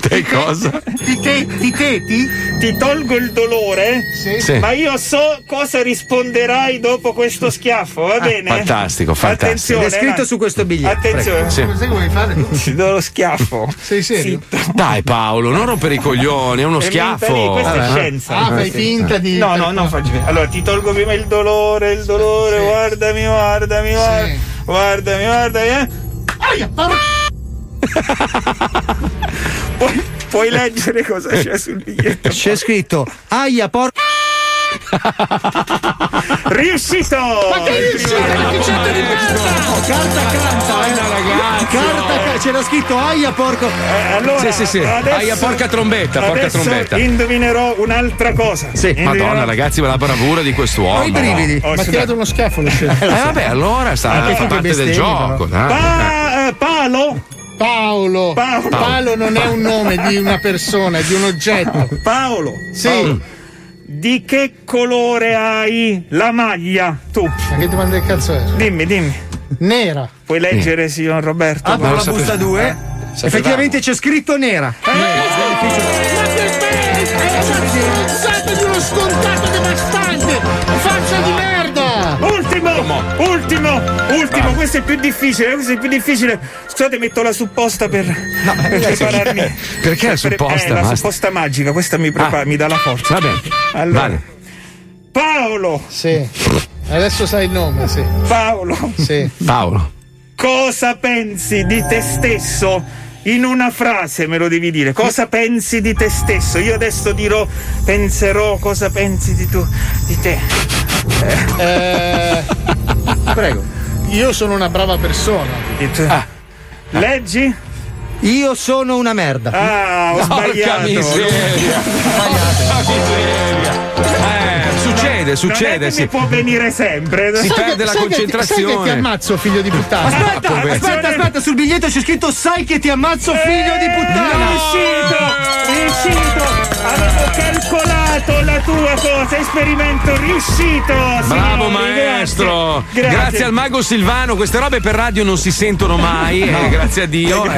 te cosa? Ti te ti te ti ti tolgo il dolore? Sì. sì. Ma io so cosa risponderai dopo questo schiaffo, va bene? Ah, fantastico, fantastico. Attenzione, è scritto su questo biglietto. Attenzione. Sì. Cosa vuoi fare? Ti do lo schiaffo. Sei serio? Sì. Dai Paolo, non rompere i coglioni, è uno e schiaffo. Mentali, questa vabbè. È scienza. Ah, fai finta di No, no, no, faccio. Allora ti tolgo prima il dolore, il dolore, sì. guardami, guardami, sì. guardami, guardami, guardami, eh. Aia, puoi, puoi leggere cosa c'è sul biglietto? C'è scritto aia porca. Riuscito! Ma che riuscito? Che c'è di carta? Carta canta, eh, ragazzi. Carta c'era scritto aia porco. Eh, allora, sì, sì, sì. Adesso, aia porca trombetta, porca trombetta. Indovinerò un'altra cosa. Sì, indovinerò... Madonna, ragazzi, ma la bravura di quest'uomo. Ho i brividi. Ma ha tirato uno scafo. Eh vabbè, allora sta allora, parte del gioco. Dai. Pa- eh, Paolo Paolo. Paolo. Paolo non è un nome di una persona, è di un oggetto. Paolo. Sì. Paolo. Di che colore hai la maglia tu? Ma che domanda del cazzo è? Dimmi, dimmi. Nera. Puoi leggere, signor Roberto? Ah, la busta due. Eh? Effettivamente c'è scritto nera. Eh, eh, di uno scontato devastante. Faccia di merda. Ultimo, ultimo, ultimo. Ah. Questo è più difficile. Questo è più difficile. Scusate, metto la supposta per, no, per prepararmi. Perché, perché la supposta? Eh, la supposta magica. Questa mi prepara, ah. mi dà la forza. Va bene. Allora, vale. Paolo. Sì. Adesso sai il nome, sì. Paolo. Sì. Paolo. Cosa pensi di te stesso? In una frase me lo devi dire. Cosa pensi di te stesso? Io adesso dirò, penserò cosa pensi di tu, di te. Eh. Eh, prego. Io sono una brava persona. Ah. Leggi? Io sono una merda. Ah, ho no, sbagliato. Miseria. Sbagliato. Miseria. Eh, succede, succede. Non è che mi può venire sempre. Si sai perde che, la sai concentrazione. Che ti, sai che ti ammazzo, figlio di puttana. Aspetta, ah, aspetta, aspetta, aspetta, sul biglietto c'è scritto sai che ti ammazzo, figlio eh, di puttana. No. Riuscito, riuscito. Avevo calcolato la tua cosa, esperimento riuscito. Bravo signori, maestro. Grazie. Grazie. Grazie al mago Silvano. Queste robe per radio non si sentono mai. No. Eh, grazie a Dio. Eh.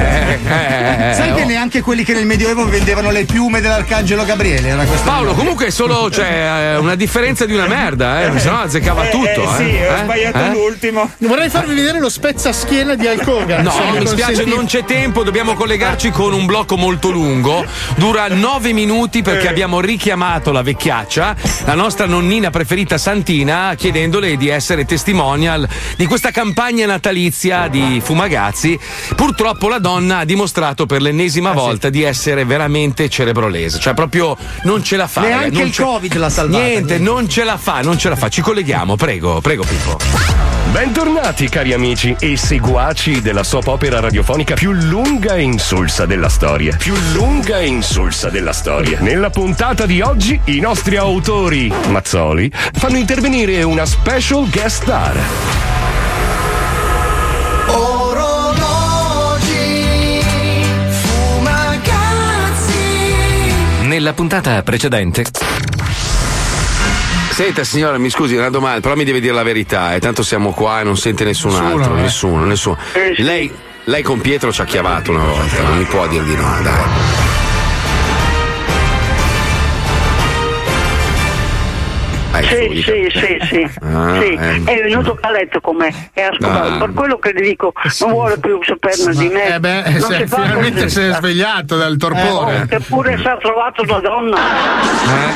Eh, Sai che oh. neanche quelli che nel Medioevo vendevano le piume dell'Arcangelo Gabriele era questa Paolo, roba. Comunque è solo cioè, una differenza di una merda, eh, se no azzeccava eh, tutto. Eh, eh. Sì, eh? ho sbagliato eh? l'ultimo. Vorrei farvi vedere lo spezzaschiena di Alcoga. No, mi consentito. Spiace, non c'è tempo, dobbiamo collegarci con un blocco molto lungo. Dura nove minuti perché eh. abbiamo richiamato la vecchiaccia, la nostra nonnina preferita Santina, chiedendole di essere testimonial di questa campagna natalizia di Fumagazzi. Purtroppo la donna ha dimostrato mostrato per l'ennesima ah, volta sì. di essere veramente cerebrolesa, cioè proprio non ce la fa. Neanche non il ce... Covid l'ha salvata. Niente, niente, non ce la fa, non ce la fa. Ci colleghiamo, prego, prego Pippo. Bentornati cari amici e seguaci della soap opera radiofonica più lunga e insulsa della storia. Più lunga e insulsa della storia. Nella puntata di oggi i nostri autori Mazzoli fanno intervenire una special guest star. Nella puntata precedente. Senta signora, mi scusi, una domanda, però mi deve dire la verità, eh, tanto siamo qua e non sente nessun nessuno, altro, eh. nessuno, nessuno. Eh. Lei, lei con Pietro ci ha chiavato una volta, non mi può dir di no, dai. Hai sì, sì, sì, sì, ah, sì. Ehm. È venuto a letto con me, è a scuola, ah. per quello che le dico, non vuole più saperne sì. di me. Eh beh, se, finalmente si è svegliato dal torpore. Eh, oh, eppure si è trovato una donna,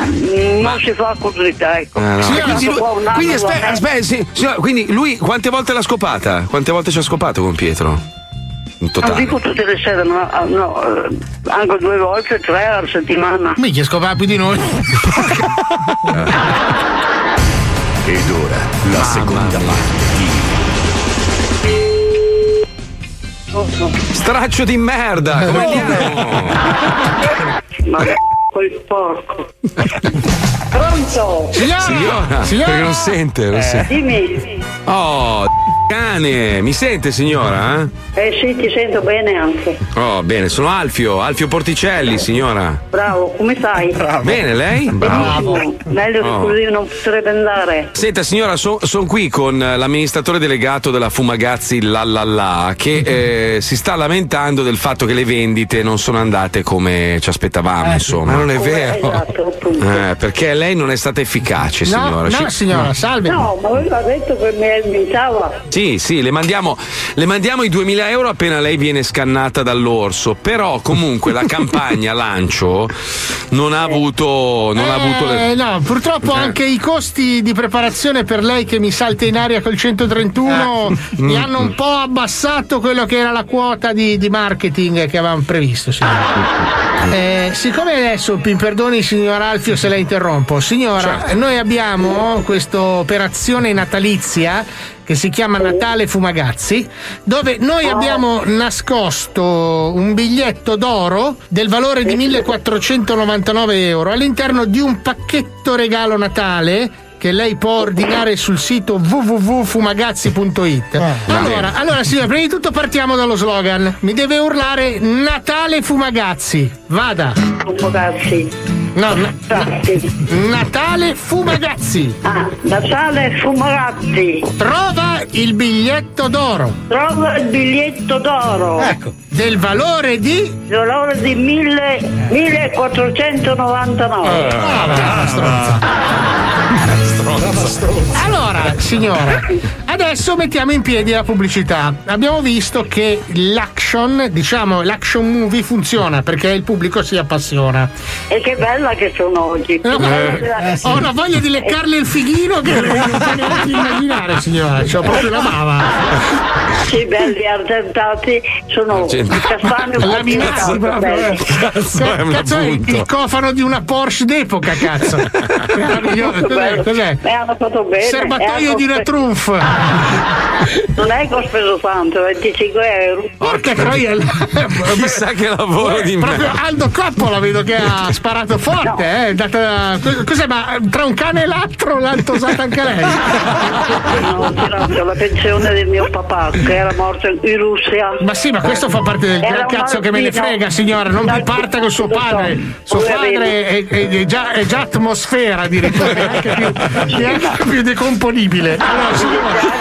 eh? non Ma... si fa così, ecco. Eh, no. Signora, quindi, lui, quindi aspetta, aspetta, sì, signora, quindi lui quante volte l'ha scopata? Quante volte ci ha scopato con Pietro? Non dico tutte le sere, ma no, no, anche due volte, tre alla settimana. Mica scopava più di noi. Ed ora la Mamma seconda parte. Straccio di merda! Come andiamo? Ma quel porco. Pronto? Signora! Signora! Signora? Perché non sente, non eh. sente. Dimmi. Oh. Cane, mi sente signora? Eh? eh sì, ti sento bene anche. Oh, bene, sono Alfio, Alfio Porticelli, bravo. Signora. Bravo, come stai? Bravo. Bene, lei? Bravo. Benissimo. Meglio oh. così non potrebbe andare. Senta signora, so, sono qui con l'amministratore delegato della Fumagazzi Lalala che mm-hmm. eh, si sta lamentando del fatto che le vendite non sono andate come ci aspettavamo, eh, insomma. Ma non è come vero. Esatto, eh, perché lei non è stata efficace, no, signora. No, ci... signora, salve. No, ma aveva detto che mi aiutava. Sì, sì, le mandiamo, le mandiamo i duemila euro appena lei viene scannata dall'orso, però comunque la campagna lancio non ha avuto, non eh, ha avuto le... no, purtroppo eh. anche i costi di preparazione per lei che mi salta in aria col centotrentuno eh. mi mm. hanno un po' abbassato quello che era la quota di, di marketing che avevamo previsto, signora. Eh, siccome adesso, mi perdoni signor Alfio se la interrompo, signora, certo. noi abbiamo questa operazione natalizia che si chiama Natale Fumagazzi, dove noi abbiamo nascosto un biglietto d'oro del valore di millequattrocentonovantanove euro all'interno di un pacchetto regalo Natale che lei può ordinare sul sito w w w punto fumagazzi punto i t. Eh, allora, allora signora, prima di tutto partiamo dallo slogan. Mi deve urlare Natale Fumagazzi. Vada. Fumagazzi. No, na- Natale Fumagazzi. Ah, Natale Fumagazzi. Trova il biglietto d'oro. Trova il biglietto d'oro. Ecco. Del valore di? Valore di mille, millequattrocentonovantanove. Eh, ah, brava, stronza. Brava, stronza. Allora, signora, adesso mettiamo in piedi la pubblicità. Abbiamo visto che l'action, diciamo, l'action movie funziona perché il pubblico si appassiona. E che bella che sono oggi. No, eh, eh, sì. Ho una voglia di leccarle il fighino che non puoi neanche immaginare, signora. C'ho proprio la bava. Che belli argentati sono. Castano, la minaccia, cazzo, è cazzo è il cofano di una Porsche d'epoca, cazzo. Cos'è? Cos'è? Eh, hanno fatto bene. Serbatoio di una Trumf. Non è che ho speso tanto, venticinque euro. Porca troia, chissà che lavoro di me. Proprio Aldo Coppola vedo che ha sparato forte, no. eh. Data... Cos'è? Ma tra un cane e l'altro l'ha tosata anche lei? No, grazie, la pensione del mio papà che era morto in Russia. Ma sì, ma questo fa parte del era cazzo che me ne frega, signora. Non mi parta con suo padre. Suo padre è, è, è, già, è già atmosfera, addirittura. È anche più, è anche più decomponibile. Allora, signora.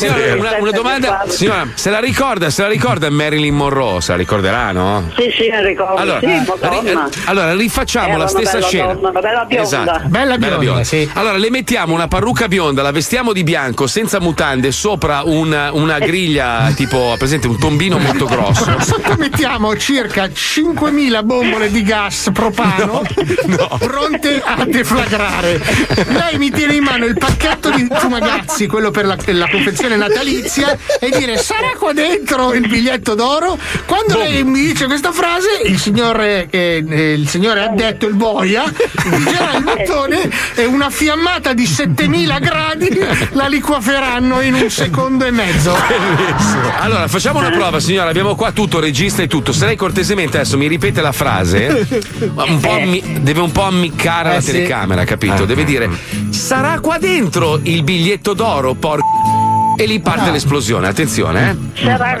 Signora, una, una domanda, signora, se la ricorda, se la ricorda Marilyn Monroe, se la ricorderà, no? Sì, sì, la ricordo. Allora, sì, ri, allora rifacciamo eh, la stessa bella scena. Donna, una bella bionda. Esatto. Bella bionda, bella bionda. Sì. Allora le mettiamo una parrucca bionda, la vestiamo di bianco, senza mutande, sopra una, una griglia, tipo, presente, un tombino molto grosso. Sotto mettiamo circa cinquemila bombole di gas propano, no, no, pronte a deflagrare. Lei mi tiene in mano il pacchetto di Fumagazzi, quello per la, per la confezione natalizia, e dire sarà qua dentro il biglietto d'oro. Quando Bom. lei mi dice questa frase, il signore eh, il signore addetto, il boia, girerà il bottone e una fiammata di settemila gradi la liqueferanno in un secondo e mezzo. Bellissimo. Allora facciamo una prova, signora, abbiamo qua tutto, regista e tutto. Se lei cortesemente adesso mi ripete la frase, un po' ammi- deve un po' ammiccare eh, la telecamera, sì, capito? Deve dire sarà qua dentro il biglietto d'oro, porco. E lì parte no. l'esplosione, attenzione, eh. Sarà,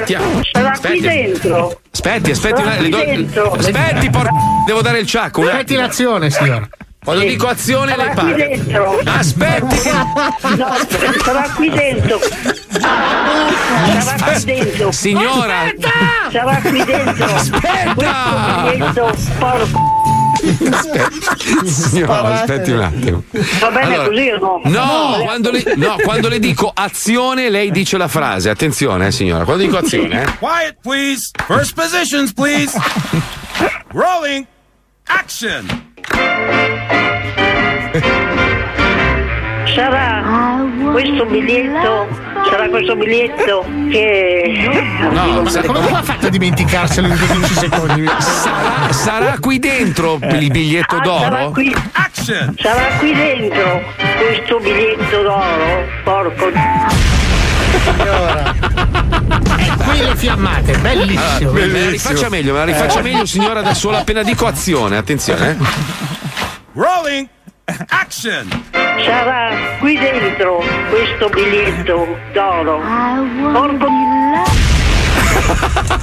sarà qui dentro. Aspetti, aspetti, sarà le do... dentro. Aspetti, porca. Devo dare il ciacco. Aspetti l'azione, signora. Quando sì. dico azione, sarà lei qui paga. Dentro. Aspetti. No, aspetti. Sarà qui dentro. Sarà qui dentro. Signora. Aspetta. Sarà qui dentro. Aspetta. Porco. Aspetti, signora, aspetti un attimo. Va bene, allora, così o no? No, quando le, no, quando le dico azione, lei dice la frase. Attenzione, eh, signora, quando dico azione. Eh. Quiet, please. First positions, please. Rolling. Action. Sarà questo biglietto. Sarà questo biglietto che. No, sa, come ha fatto a dimenticarselo in quindici secondi? Sarà, sarà qui dentro il biglietto ah, d'oro? Sarà qui, action! Sarà qui dentro questo biglietto d'oro? Porco. Allora. Qui le fiammate, bellissimo. Allora, bellissimo. Me la rifaccia meglio, me la rifaccia meglio, signora, da sola appena dico azione, attenzione. Rolling! Action! Sarà qui dentro questo biglietto d'oro. Porco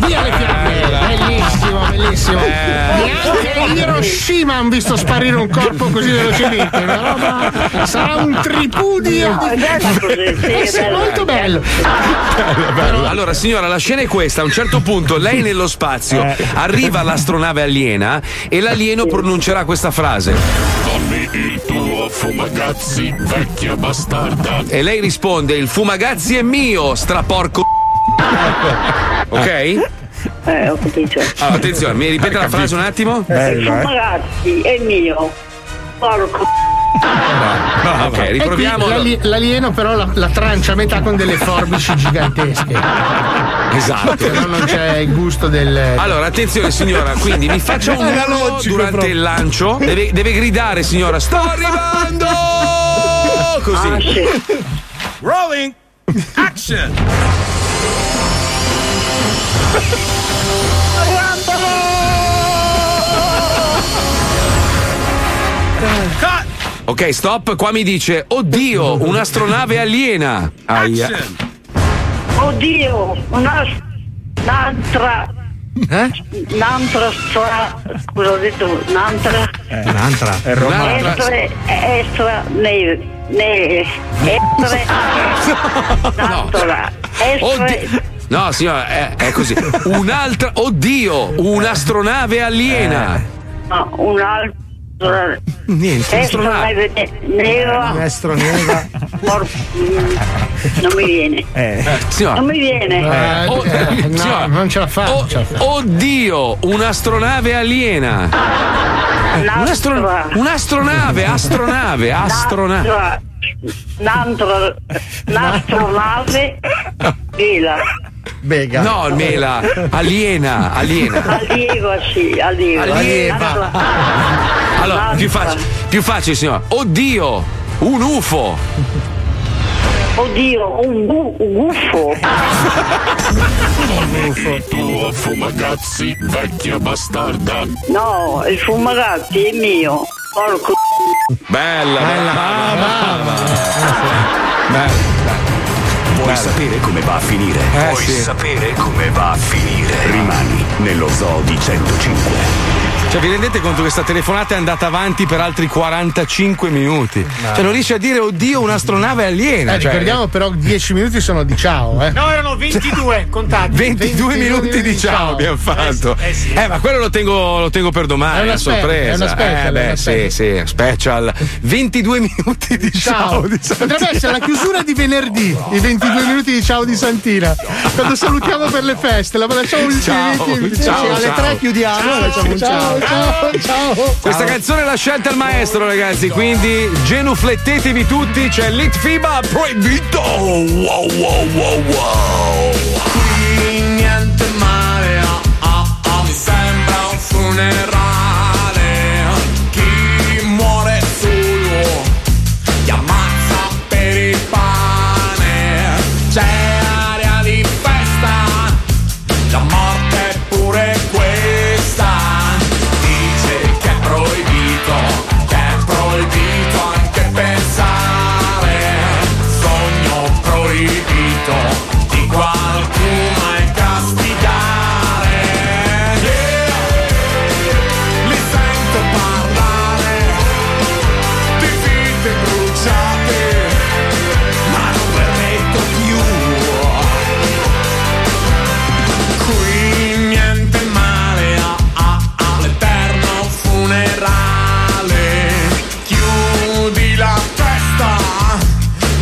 via le fiamme, bellissimo, bellissimo. Neanche eh, eh, Hiroshima hanno visto sparire un corpo così velocemente. Una roba, sarà un tripudio. No, di... è, sì, è molto bello. bello, bello. Allora, signora, la scena è questa: a un certo punto lei nello spazio eh. arriva l'astronave aliena e l'alieno pronuncerà questa frase. Dammi il tuo Fumagazzi, vecchia bastarda. E lei risponde: il Fumagazzi è mio, straporco. Ok? Eh, ho capito. Allora, attenzione, mi ripete la frase un attimo? Bello, eh? Ragazzi, è mio. Porco. No, no, ok, riproviamo. L'ali- l'alieno però la, la trancia a metà con delle forbici gigantesche. Esatto. Però non c'è il gusto del. Allora, attenzione signora, quindi mi faccia un gallo durante però. il lancio. Deve, deve gridare, signora. Sto arrivando! Così. Ah, sì. Rolling. Action! Cut! Ok, stop. Qua mi dice: oddio, un'astronave aliena. Aia. Oddio, un'altra. Eh? Un'altra stra... Scusa, ho detto un'altra. Eh, un'altra. È romana. Estre, estra, ne, ne, estre, no. Un'altra. Estre. Oddio. No, signora, è, è così. Un'altra. Oddio, un'astronave aliena. No, un'altra. Niente, astronave nera. Nera. Non mi viene. Eh. Non mi viene. Eh, eh, oh, eh, no, non ce la fa. Oh, oddio, un'astronave aliena. Ah, un'astronave, un'astronave, astronave, astronave. L'astronave mela. Bega. No, mela, aliena, aliena. Alieva, sì, alieva. Alieva. Allora, più facile, più facile, signora. Oddio, un U F O. Oddio, un bu- buffo. Non è il tuo Fumagazzi, vecchia bastarda. No, il Fumagazzi è mio. Porco. Bella, bella, bella. Vuoi sapere come va a finire? Eh, Vuoi sì. sapere come va a finire? Rimani nello Zodi centocinque. Cioè, vi rendete conto che sta telefonata è andata avanti per altri quarantacinque minuti? No. Cioè, non riesce a dire oddio un'astronave aliena. Eh, cioè... Ricordiamo però dieci minuti sono di ciao, eh? No, erano ventidue, contate. ventidue, ventidue minuti di ciao, ciao abbiamo fatto. Eh, eh, sì. eh, ma quello lo tengo, lo tengo per domani, è una, una spe- sorpresa. È una special. Eh, beh, una sì, sì, special. ventidue minuti di ciao. ciao di Potrebbe essere la chiusura di venerdì, oh, no. i ventidue minuti di ciao di Santina. Quando salutiamo per le feste, la facciamo un ciao, ciao, ciao. Alle tre chiudiamo, ciao, facciamo un ciao. ciao. Ciao, ciao, ciao. Questa canzone l'ha scelta il maestro, ragazzi, quindi genuflettetevi tutti, c'è Litfiba proibito. Wow, wow, wow, wow. Qui niente male, ah, ah, ah, mi sembra un funerale. Chi muore solo ti ammazza per il pane. C'è aria di festa, la morte è pure questa. Che è proibito anche pensare, sogno proibito di qualcuno è castigare. Yeah, li sento parlare di vite bruciate, ma non permetto più. Qui niente male, ah, ah, ah, l'eterno funerale.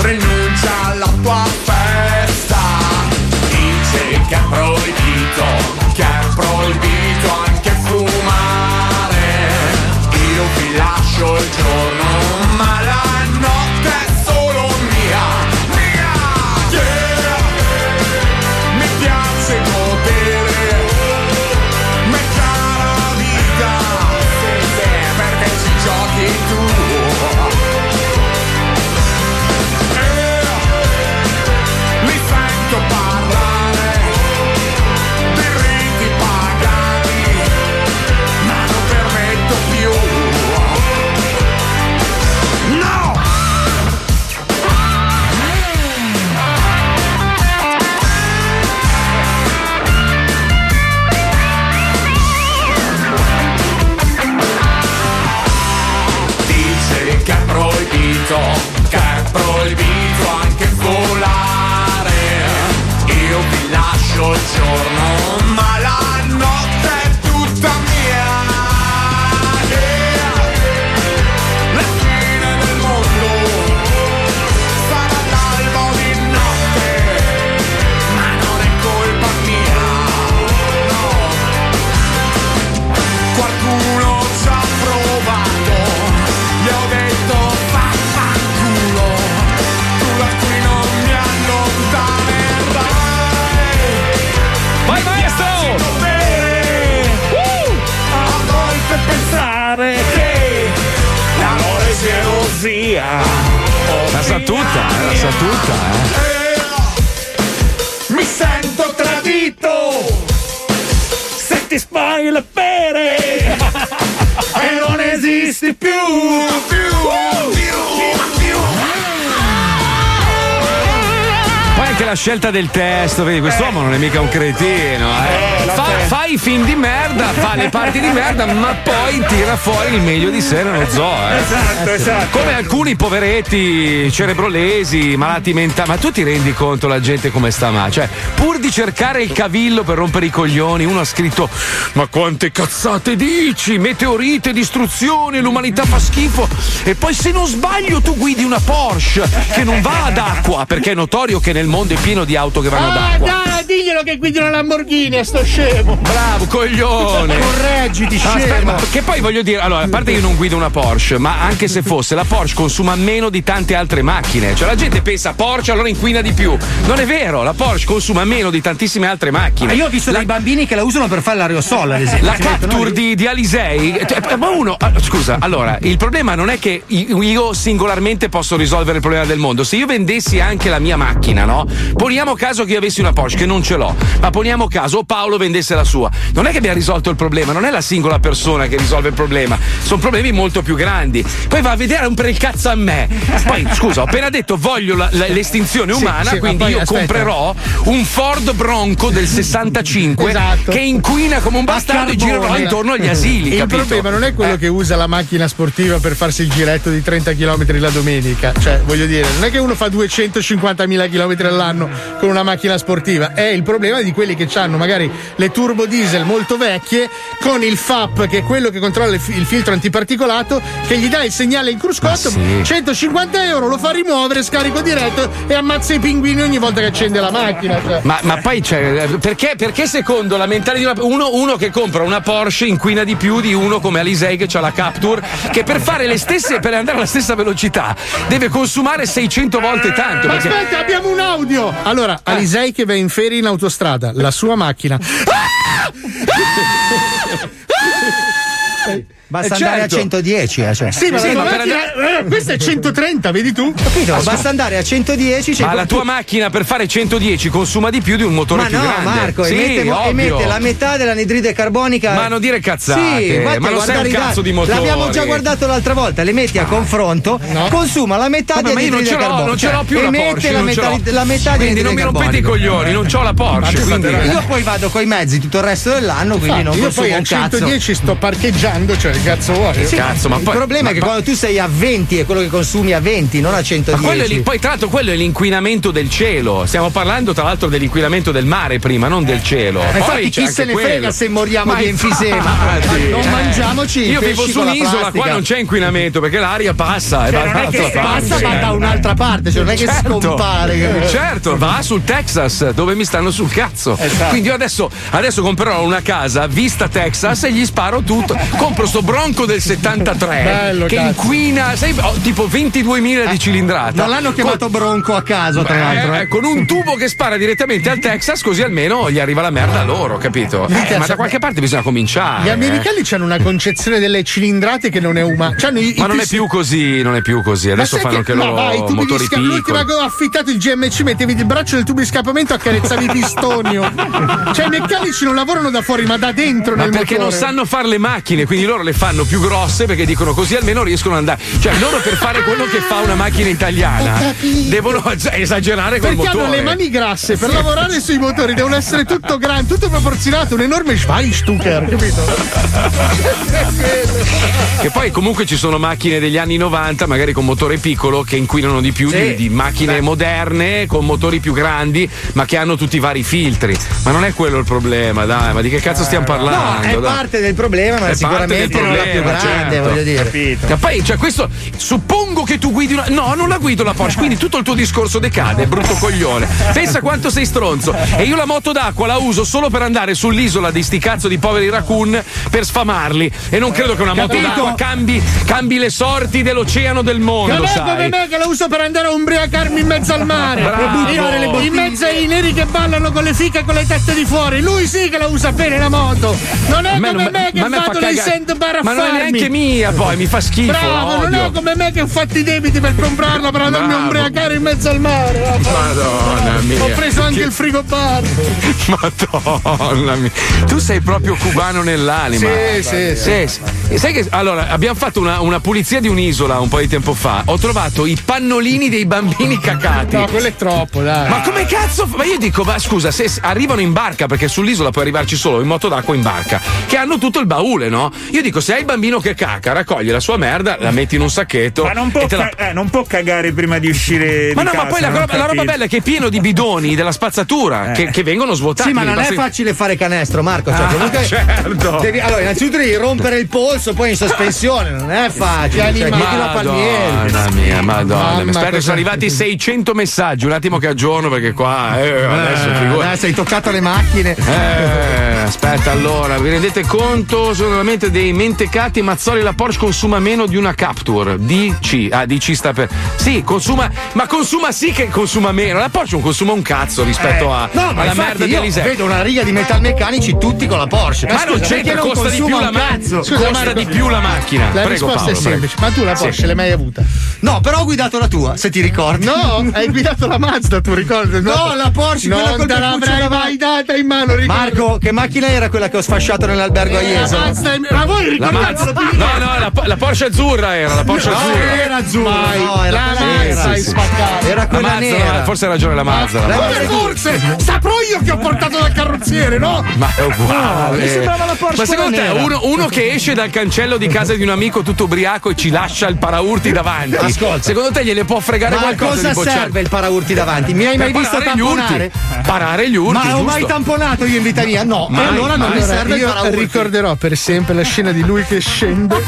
Rinuncia alla tua festa, dice che è proibito, che è proibito anche fumare. Io vi lascio il giorno, ma la notte è solo mia, mia. Yeah, mi piace godere, ma è cara vita, perché ci giochi tu. Parlare di riti pagani, ma non permetto più. No! Dice che è proibito, che è proibito anche volare. Io vi lascio il giorno, ma la notte è tutta mia. Yeah. La fine del mondo sarà l'alba di notte, ma non è colpa mia, no. Qualcuno ci ha provato, gli ho detto vaffanculo, tu da qui non mi allontani. Vai maestro! Uh! A volte pensare che l'amore sia erosia. La sa tutta, la sa tutta, eh. Mi sento tradito se ti spari le pere e non esisti più, più. Uh! la scelta del testo, vedi, quest'uomo non è mica un cretino. Eh. Fa, fa i film di merda, fa le parti di merda, ma poi tira fuori il meglio di sé nello zoo. Eh. Esatto, esatto. Come alcuni poveretti cerebrolesi, malati mentali. Ma tu ti rendi conto la gente come sta male? Cioè, pur di cercare il cavillo per rompere i coglioni, uno ha scritto: ma quante cazzate dici? Meteorite, distruzione, l'umanità fa schifo. E poi, se non sbaglio, tu guidi una Porsche che non va ad acqua, perché è notorio che nel mondo è pieno di auto che vanno ah, ad acqua. Dai, diglielo che guidi una Lamborghini a sto scemo. Bravo, coglione. Correggiti, scemo. Aspetta, ma che poi voglio dire, allora, a parte che io non guido una Porsche, ma anche se fosse, la Porsche consuma meno di tante altre macchine. Cioè, la gente pensa Porsche allora inquina di più. Non è vero, la Porsche consuma meno di tantissime altre macchine. Ma io ho visto la... dei bambini che la usano per fare l'aerosol, ad esempio. La Captur di, di Alisei. Ma uno, scusa, allora, il problema non è che io singolarmente posso risolvere il problema del mondo. Se io vendessi anche la mia macchina, no? Poniamo caso che io avessi una Porsche, che non ce l'ho, ma poniamo caso Paolo vendesse la sua. Non è che abbiamo risolto il problema, non è la singola persona che risolve il problema, sono problemi molto più grandi. Poi va a vedere a rompere il cazzo a me. Poi, scusa, ho appena detto voglio la, la, l'estinzione umana, sì, sì, quindi poi, io aspetta. comprerò un Ford Bronco del sessantacinque esatto. che inquina come un bastardo e girerò intorno agli asili. Il capito? problema non è quello eh. che usa la macchina sportiva per farsi il giretto di trenta chilometri la domenica, cioè voglio dire, non è che uno fa duecentocinquantamila chilometri all'anno con una macchina sportiva, è il problema di quelli che hanno magari le turbo diesel molto vecchie con il F A P, che è quello che controlla il filtro antiparticolato, che gli dà il segnale in cruscotto, sì. centocinquanta euro, lo fa rimuovere, scarico diretto e ammazza i pinguini ogni volta che accende la macchina, cioè. ma, ma poi c'è, cioè, perché, perché secondo la mentalità di una, uno, uno che compra una Porsche inquina di più di uno come Alisei che c'ha la Captur, che per fare le stesse, per andare alla stessa velocità deve consumare seicento volte tanto. Ma perché... aspetta, abbiamo un audio. Allora, ah. Alisei che va in ferie in autostrada, la sua macchina. Ah! Ah! Ah! Basta certo. andare a centodieci, eh, cioè. Sì, ma, sì, ma per andare... eh, questa è centotrenta, vedi tu? Capito? Ascolta. Basta andare a centodieci. Ma la tua tu... macchina per fare centodieci consuma di più di un motore ma più no, grande. Ma no, Marco, sì, emette, emette la metà dell'anidride carbonica. Ma non dire cazzate, sì, infatti, ma non sei un cazzo di motore. L'abbiamo già guardato l'altra volta, le metti a confronto, no. consuma la metà di anidride carbonica. Non ce l'ho più la Porsche, la metà, l'ho. la metà quindi di anidride carbonica. Quindi non mi rompete i coglioni, non c'ho la Porsche. Io poi vado coi mezzi tutto il resto dell'anno, quindi non consumo un cazzo. Io poi a centodieci sto parcheggiando, cioè cazzo vuoi? Sì, cazzo, ma il poi, problema ma, è che ma, quando tu sei a venti è quello che consumi a venti, non a centodieci. Ma quello è lì, poi tra l'altro quello è l'inquinamento del cielo. Stiamo parlando tra l'altro dell'inquinamento del mare prima, non del cielo. Eh, infatti chi se ne quello. frega se moriamo ma di enfisema. Sì. Non eh. mangiamoci. Io vivo su un'isola, qua non c'è inquinamento perché l'aria passa. Cioè, e non è che passa, ma da un'altra parte, cioè non è che certo, scompare. Certo, va sul Texas dove mi stanno sul cazzo. Esatto. Quindi io adesso, adesso comprerò una casa vista Texas e gli sparo tutto. Compro sto Bronco del settantatré bello, che cazzo. inquina, sai, oh, tipo ventiduemila eh, di cilindrata. Non l'hanno chiamato con... Bronco a caso, tra l'altro. Eh, eh. Con un tubo che spara direttamente al Texas, così almeno gli arriva la merda a loro, capito? Eh, ma da qualche parte bisogna cominciare. Gli americani eh. hanno una concezione delle cilindrate che non è umana. Ma i non è più così, non è più così. Adesso fanno che, anche loro vai, motori sca- piccoli. L'ultima che ho affittato il G M C, mettevi il braccio del tubo di scappamento, accarezzavi i pistoni. Cioè i meccanici non lavorano da fuori, ma da dentro ma nel perché motore. Non sanno fare le macchine, quindi loro le fanno fanno più grosse perché dicono così almeno riescono ad andare, cioè loro per fare quello che fa una macchina italiana devono esagerare col motore perché hanno le mani grasse per lavorare sui motori, devono essere tutto grande, tutto proporzionato, un enorme Schweinstucker, capito? Che poi comunque ci sono macchine degli anni novanta magari con motore piccolo che inquinano di più sì. di, di macchine sì. moderne con motori più grandi ma che hanno tutti i vari filtri, ma non è quello il problema, dai, ma di che cazzo stiamo parlando? No, è dai. parte del problema, ma è sicuramente non la più grande, certo. voglio dire. Capito. Ma poi, cioè, questo suppongo che tu guidi una. No, non la guido la Porsche, quindi tutto il tuo discorso decade, brutto coglione. Pensa quanto sei stronzo. E io la moto d'acqua la uso solo per andare sull'isola di sti cazzo di poveri raccoon per sfamarli. E non credo che una Capito? moto d'acqua cambi, cambi le sorti dell'oceano del mondo. Ma sai. come me che la uso per andare a ubriacarmi in mezzo al mare. Bravo. In mezzo ai neri che ballano con le fiche e con le tette di fuori. Lui sì che la usa bene la moto. Non è me come non, me che fatto fa dei sandbar. Ma non è neanche mia, poi mi fa schifo. Bravo, odio. non è uno come me che ho fatto i debiti per comprarla per andarmi a ubriacare in mezzo al mare. Madonna mia. Ho preso anche che... il frigobar. Madonna mia. Tu sei proprio cubano nell'anima. Sì, sì, sì, sì, sì. Sai che allora abbiamo fatto una, una pulizia di un'isola un po' di tempo fa. Ho trovato i pannolini dei bambini cacati. No, quello è troppo, dai. Ma come cazzo? Ma io dico, ma scusa, se arrivano in barca, perché sull'isola puoi arrivarci solo in moto d'acqua in barca, che hanno tutto il baule, no? Io dico, se hai il bambino che caca, raccogli la sua merda, la metti in un sacchetto. Ma non può, la... ca- eh, non può cagare prima di uscire. Ma di no, casa, ma poi la, roba, la roba bella è che è pieno di bidoni della spazzatura eh. che, che vengono svuotati. Sì, ma non è basta... facile fare canestro, Marco. Cioè, ah, comunque certo. Devi, allora, innanzitutto devi rompere il polso, poi in sospensione. Non è facile. Cioè, Madonna, Madonna mia, Madonna. Mamma, spero che sono arrivati seicento messaggi. Un attimo che aggiorno, perché qua eh, adesso eh, eh, sei toccato le macchine. Eh, aspetta, allora, vi rendete conto? Sono veramente dei mentecati. Mazzoli, la Porsche consuma meno di una Captur. D C. Ah, D C sta per. Sì, consuma. Ma consuma sì che consuma meno. La Porsche non consuma un cazzo rispetto eh, a no, ma alla merda di Alisei. Vedo una riga di metalmeccanici tutti con la Porsche. Ma, ma scusa, non c'è, non costa di più la macchina. Costa Marco, di più la macchina. La prego, risposta Paolo, è semplice. Prego. Ma tu la Porsche sì. l'hai mai avuta? No, però ho guidato la tua, se ti ricordi. No, hai guidato la Mazda, tu ricordi? No, no, la Porsche, non quella col te l'avrai mai data in mano, ricordo. Marco, che macchina era quella che ho sfasciato nell'albergo eh, a Jesolo? La Mazda, ma voi ricordate? No, no, la, la Porsche azzurra era, la Porsche no, azzurra. Non era azzurra. No, era la Mazda, hai spaccato. Era quella Mazda, nera. Forse ha ragione la Mazda. Ma come forse? Saprò io che ho portato dal carrozziere, no? Ma è uguale. No, mi sembrava la Porsche. Ma secondo te uno, uno che esce dal cancello di casa di un amico tutto ubriaco e ci lascia il paraurti davanti. Ascolta. Secondo te gliele può fregare ma qualcosa? Ma cosa serve il paraurti davanti? Mi hai mai per visto tamponare? Parare gli urti. Ma ho mai tamponato io in vita mia? No. Ma allora non mi serve il paraurti. Ricorderò per sempre la scena di lui che scende,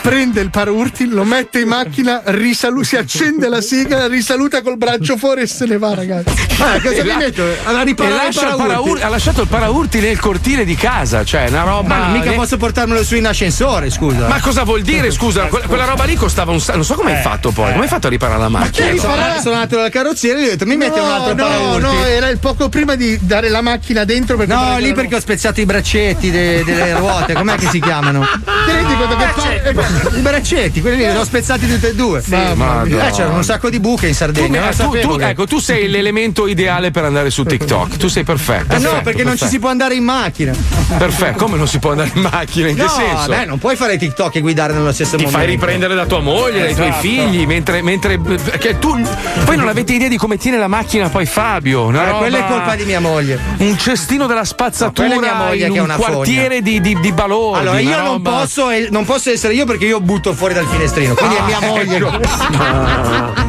prende il paraurti, lo mette in macchina, risalu- si accende la sigla, risaluta col braccio fuori e se ne va, ragazzi. Ah, cosa vi la- metto? Alla riparare il paraurti. Paraur- ha lasciato il paraurti nel cortile di casa, cioè una roba. Ma mica ne- posso portarmelo su in ascensore, scusa. Ma cosa vuol dire, scusa? Que- quella roba lì costava un sacco. Non so come eh, hai fatto poi. Eh. Come hai fatto a riparare la macchina? Ma riparare? Sono andato dal carrozziere e gli ho detto mi metti no, un altro no, paraurti. No, no, era il poco prima di dare la macchina dentro. Per no, lì perché ho spezzato i braccetti de- delle ruote. Com'è che si chiamano? Te ne dico che fa- i braccetti, quelli li ho spezzati tutti e due. Sì, ma eh, c'erano un sacco di buche in Sardegna. Tu, tu, tu, ecco, tu sei l'elemento ideale per andare su TikTok. Tu sei perfetto. Eh no, perfetto, perché perfetto. Non ci si può andare in macchina. Perfetto, come non si può andare in macchina? In no, che senso? Beh, non puoi fare TikTok e guidare nello stesso Ti momento. Ti fai riprendere da tua moglie, esatto, dai tuoi figli, mentre, mentre che tu poi non avete idea di come tiene la macchina poi Fabio. Una eh, roba... Quella è colpa di mia moglie. Un cestino della spazzatura, no, quella è mia moglie in che un è una quartiere di, di, di balordi. Allora io non posso, non posso essere io perché io butto fuori dal finestrino, quindi ah, è mia moglie. Ecco. No.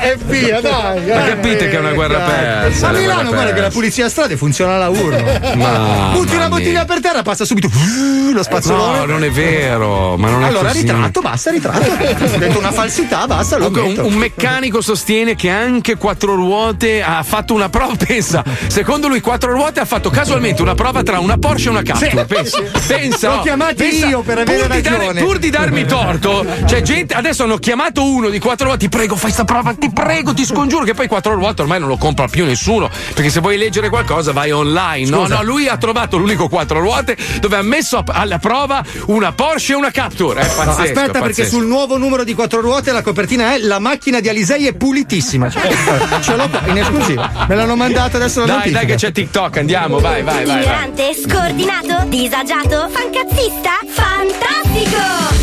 E via, dai. Ma capite eh, che è una guerra dai. persa. A Milano guarda che la pulizia a strade funziona alla urna. Ma, butti una bottiglia per terra, passa subito lo spazzolone. No, non è vero, ma non è allora così. Ritratto, basta, ritratto. Ho detto una falsità, basta. Lo un, un meccanico sostiene che anche quattro ruote ha fatto una prova. Pensa, secondo lui quattro ruote ha fatto casualmente una prova tra una Porsche e una Captur. Pensa, pensa. L'ho chiamato io per avere pur ragione. Di dare, pur di darmi torto, c'è gente. Adesso hanno chiamato uno di quattro ruote. Ti prego, fai sta prova, ti prego, ti scongiuro. Che poi quattro ruote ormai non lo compra più nessuno. Perché se vuoi leggere qualcosa vai online. Scusa. No, no, lui ha trovato l'unico quattro ruote dove ha messo alla prova una Porsche e una Captur. È pazzesco, no, aspetta, pazzesco. Perché sul nuovo numero di quattro ruote la copertina è la macchina di Alisei è pulitissima. Cioè, ce l'ho in esclusiva. Me l'hanno mandata adesso la dai, notifica. Dai, che c'è TikTok, andiamo, vai, vai, vai. Ignorante, scordinato, disagiato, fancazzista, fantastico!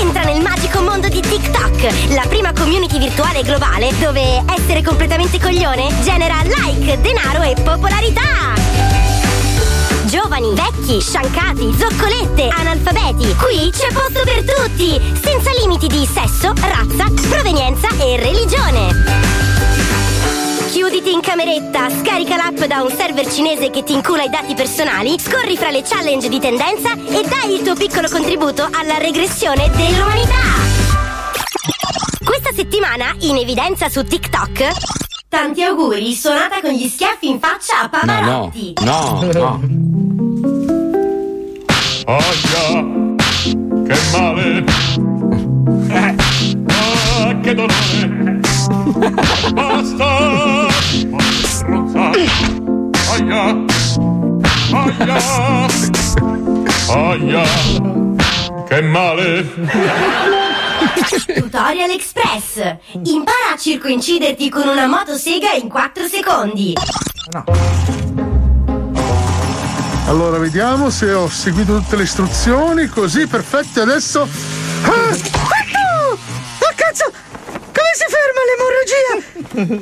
Entra nel magico mondo di TikTok, la prima community virtuale globale dove essere completamente coglione genera like, denaro e popolarità. Giovani, vecchi, sciancati, zoccolette, analfabeti. Qui c'è posto per tutti, senza limiti di sesso, razza, provenienza e religione. Chiuditi in cameretta, scarica l'app da un server cinese che ti incula i dati personali, scorri fra le challenge di tendenza e dai il tuo piccolo contributo alla regressione dell'umanità. Questa settimana, in evidenza su TikTok... Tanti auguri, suonata con gli schiaffi in faccia a Pavarotti. No, no, no. Ahia, che male. Ah, che dolore. Basta. Ahia, ahia, ahia, che male. Tutorial Express. Impara a circoinciderti con una motosega in quattro secondi. No. Allora vediamo se ho seguito tutte le istruzioni. Così, perfetto, adesso. Ah! Oh, oh cazzo! Come si ferma l'emorragia?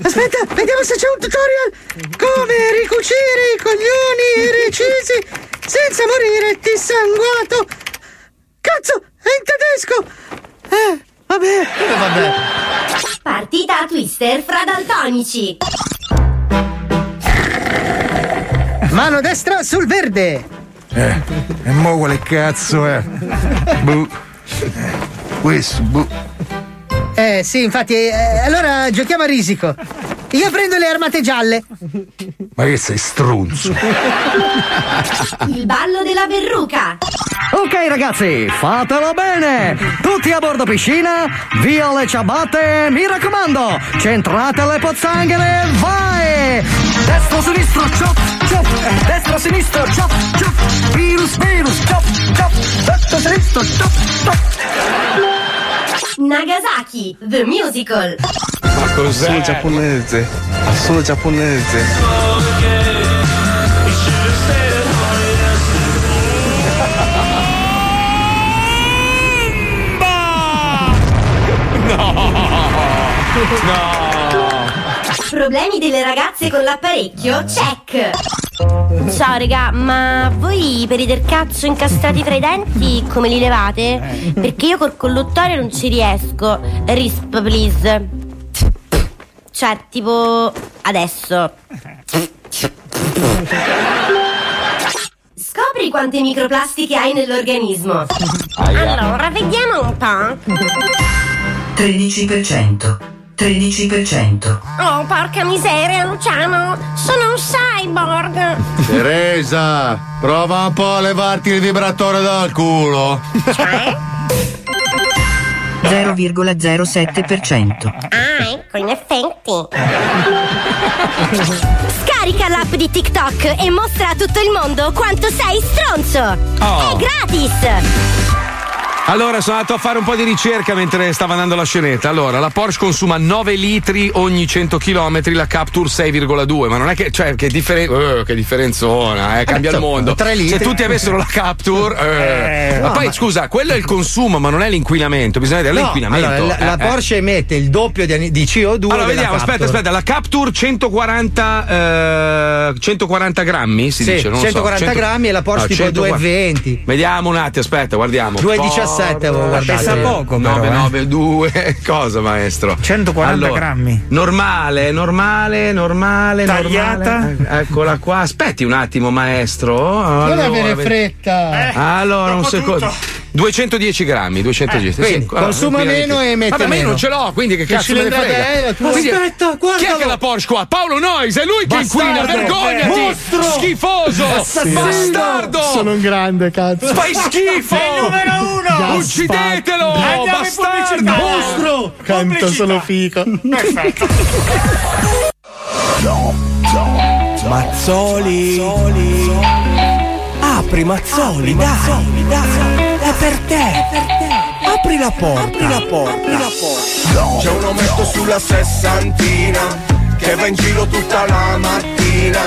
Aspetta, vediamo se c'è un tutorial. Come ricucire i coglioni recisi senza morire dissanguato. Cazzo, è in tedesco! Eh, vabbè. Eh, vabbè. Partita a twister fra daltonici. Mano destra sul verde. Eh, e mo quale cazzo è? Buh. Questo, buh. Eh, sì, infatti, eh, allora giochiamo a risico. Io prendo le armate gialle. Ma che sei stronzo. Il ballo della verruca. Ok ragazzi, fatelo bene. Tutti a bordo piscina, via le ciabatte, mi raccomando. Centrate le pozzanghere, vai. Destro, sinistro, chop, chop. Destro, sinistro, chop, chop. Virus, virus, chop, chop. Destro, sinistro, chop, chop. Nagasaki, The Musical. Ma cos'è? Solo giapponese. Solo giapponese. No! No! Problemi delle ragazze con l'apparecchio? Check! Ciao regà, ma voi i peli del cazzo incastrati fra i denti come li levate? Perché io col colluttore non ci riesco. Risp please. Cioè tipo adesso. Scopri quante microplastiche hai nell'organismo. Allora vediamo un po'. tredici per cento tredici per cento. Oh, porca miseria, Luciano! Sono un cyborg! Teresa, prova un po' a levarti il vibratore dal culo! Cioè? zero virgola zero sette per cento. Ah, ecco, in effetti. Scarica l'app di TikTok e mostra a tutto il mondo quanto sei stronzo! Oh. È gratis! Allora sono andato a fare un po' di ricerca mentre stava andando la scenetta. Allora la Porsche consuma nove litri ogni cento chilometri, la Captur sei virgola due. Ma non è che, cioè, che, differen- uh, che differenzona, eh, cambia il mondo. Se tutti avessero la Captur uh. eh, no, ma poi ma... scusa, quello è il consumo, ma non è l'inquinamento. Bisogna vedere, no, l'inquinamento. Allora, la, eh, la Porsche emette il doppio di, di C O due. Allora vediamo, aspetta, aspetta, la Captur centoquaranta eh, centoquaranta grammi si sì, dice, non centoquaranta so, cento... grammi, e la Porsche no, tipo centoquaranta... duecentoventi. Vediamo un attimo, aspetta, guardiamo. duecentodiciassette Pesa poco, nove virgola novantadue eh. Cosa, maestro? centoquaranta allora, grammi. Normale, normale, normale. Tagliata. Normale. Eccola qua. Aspetti un attimo, maestro. Allora, non avere fretta. Eh, allora, un secondo. Tutto. duecentodieci grammi, duecentodieci. Eh, quindi, sì, consuma meno e mette. Vabbè, meno. Ma io non ce l'ho, quindi che cazzo me ne frega. Quindi, aspetta, guarda. Chi è che è la Porsche qua? Paolo Noise, è lui che inquina, vergognati! Mostro. Schifoso! Assassino. Bastardo! Sono un grande, cazzo. Fai schifo! Sei il numero uno! Gaspar. Uccidetelo! Andiamo, bastardo! Mostro! Canto, sono fico. Perfetto. No, no. Mazzoli. Mazzoli. Apri Mazzoli, Apri, dai. Mazzoli, dai. È per te, è per te. Apri la porta, apri la porta, apri la porta. No. C'è un ometto sulla sessantina che va in giro tutta la mattina,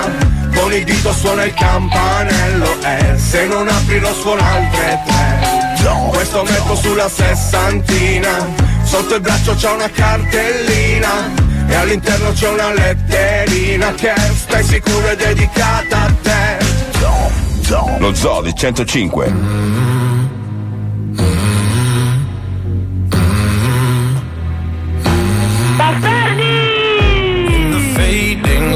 con il dito suona il campanello e eh, se non apri lo suona altre tre. No. Questo ometto sulla sessantina, sotto il braccio c'è una cartellina e all'interno c'è una letterina che stai sicuro è dedicata a te. No. No. Lo Zodi centocinque. Mm.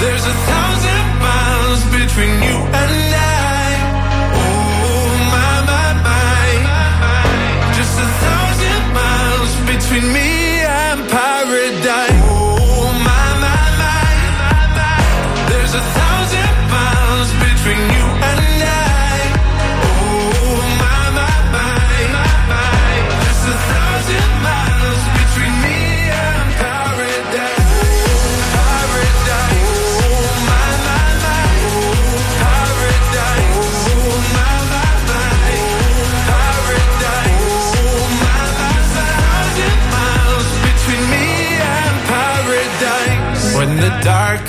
There's a thousand miles between you and I. Oh my. dark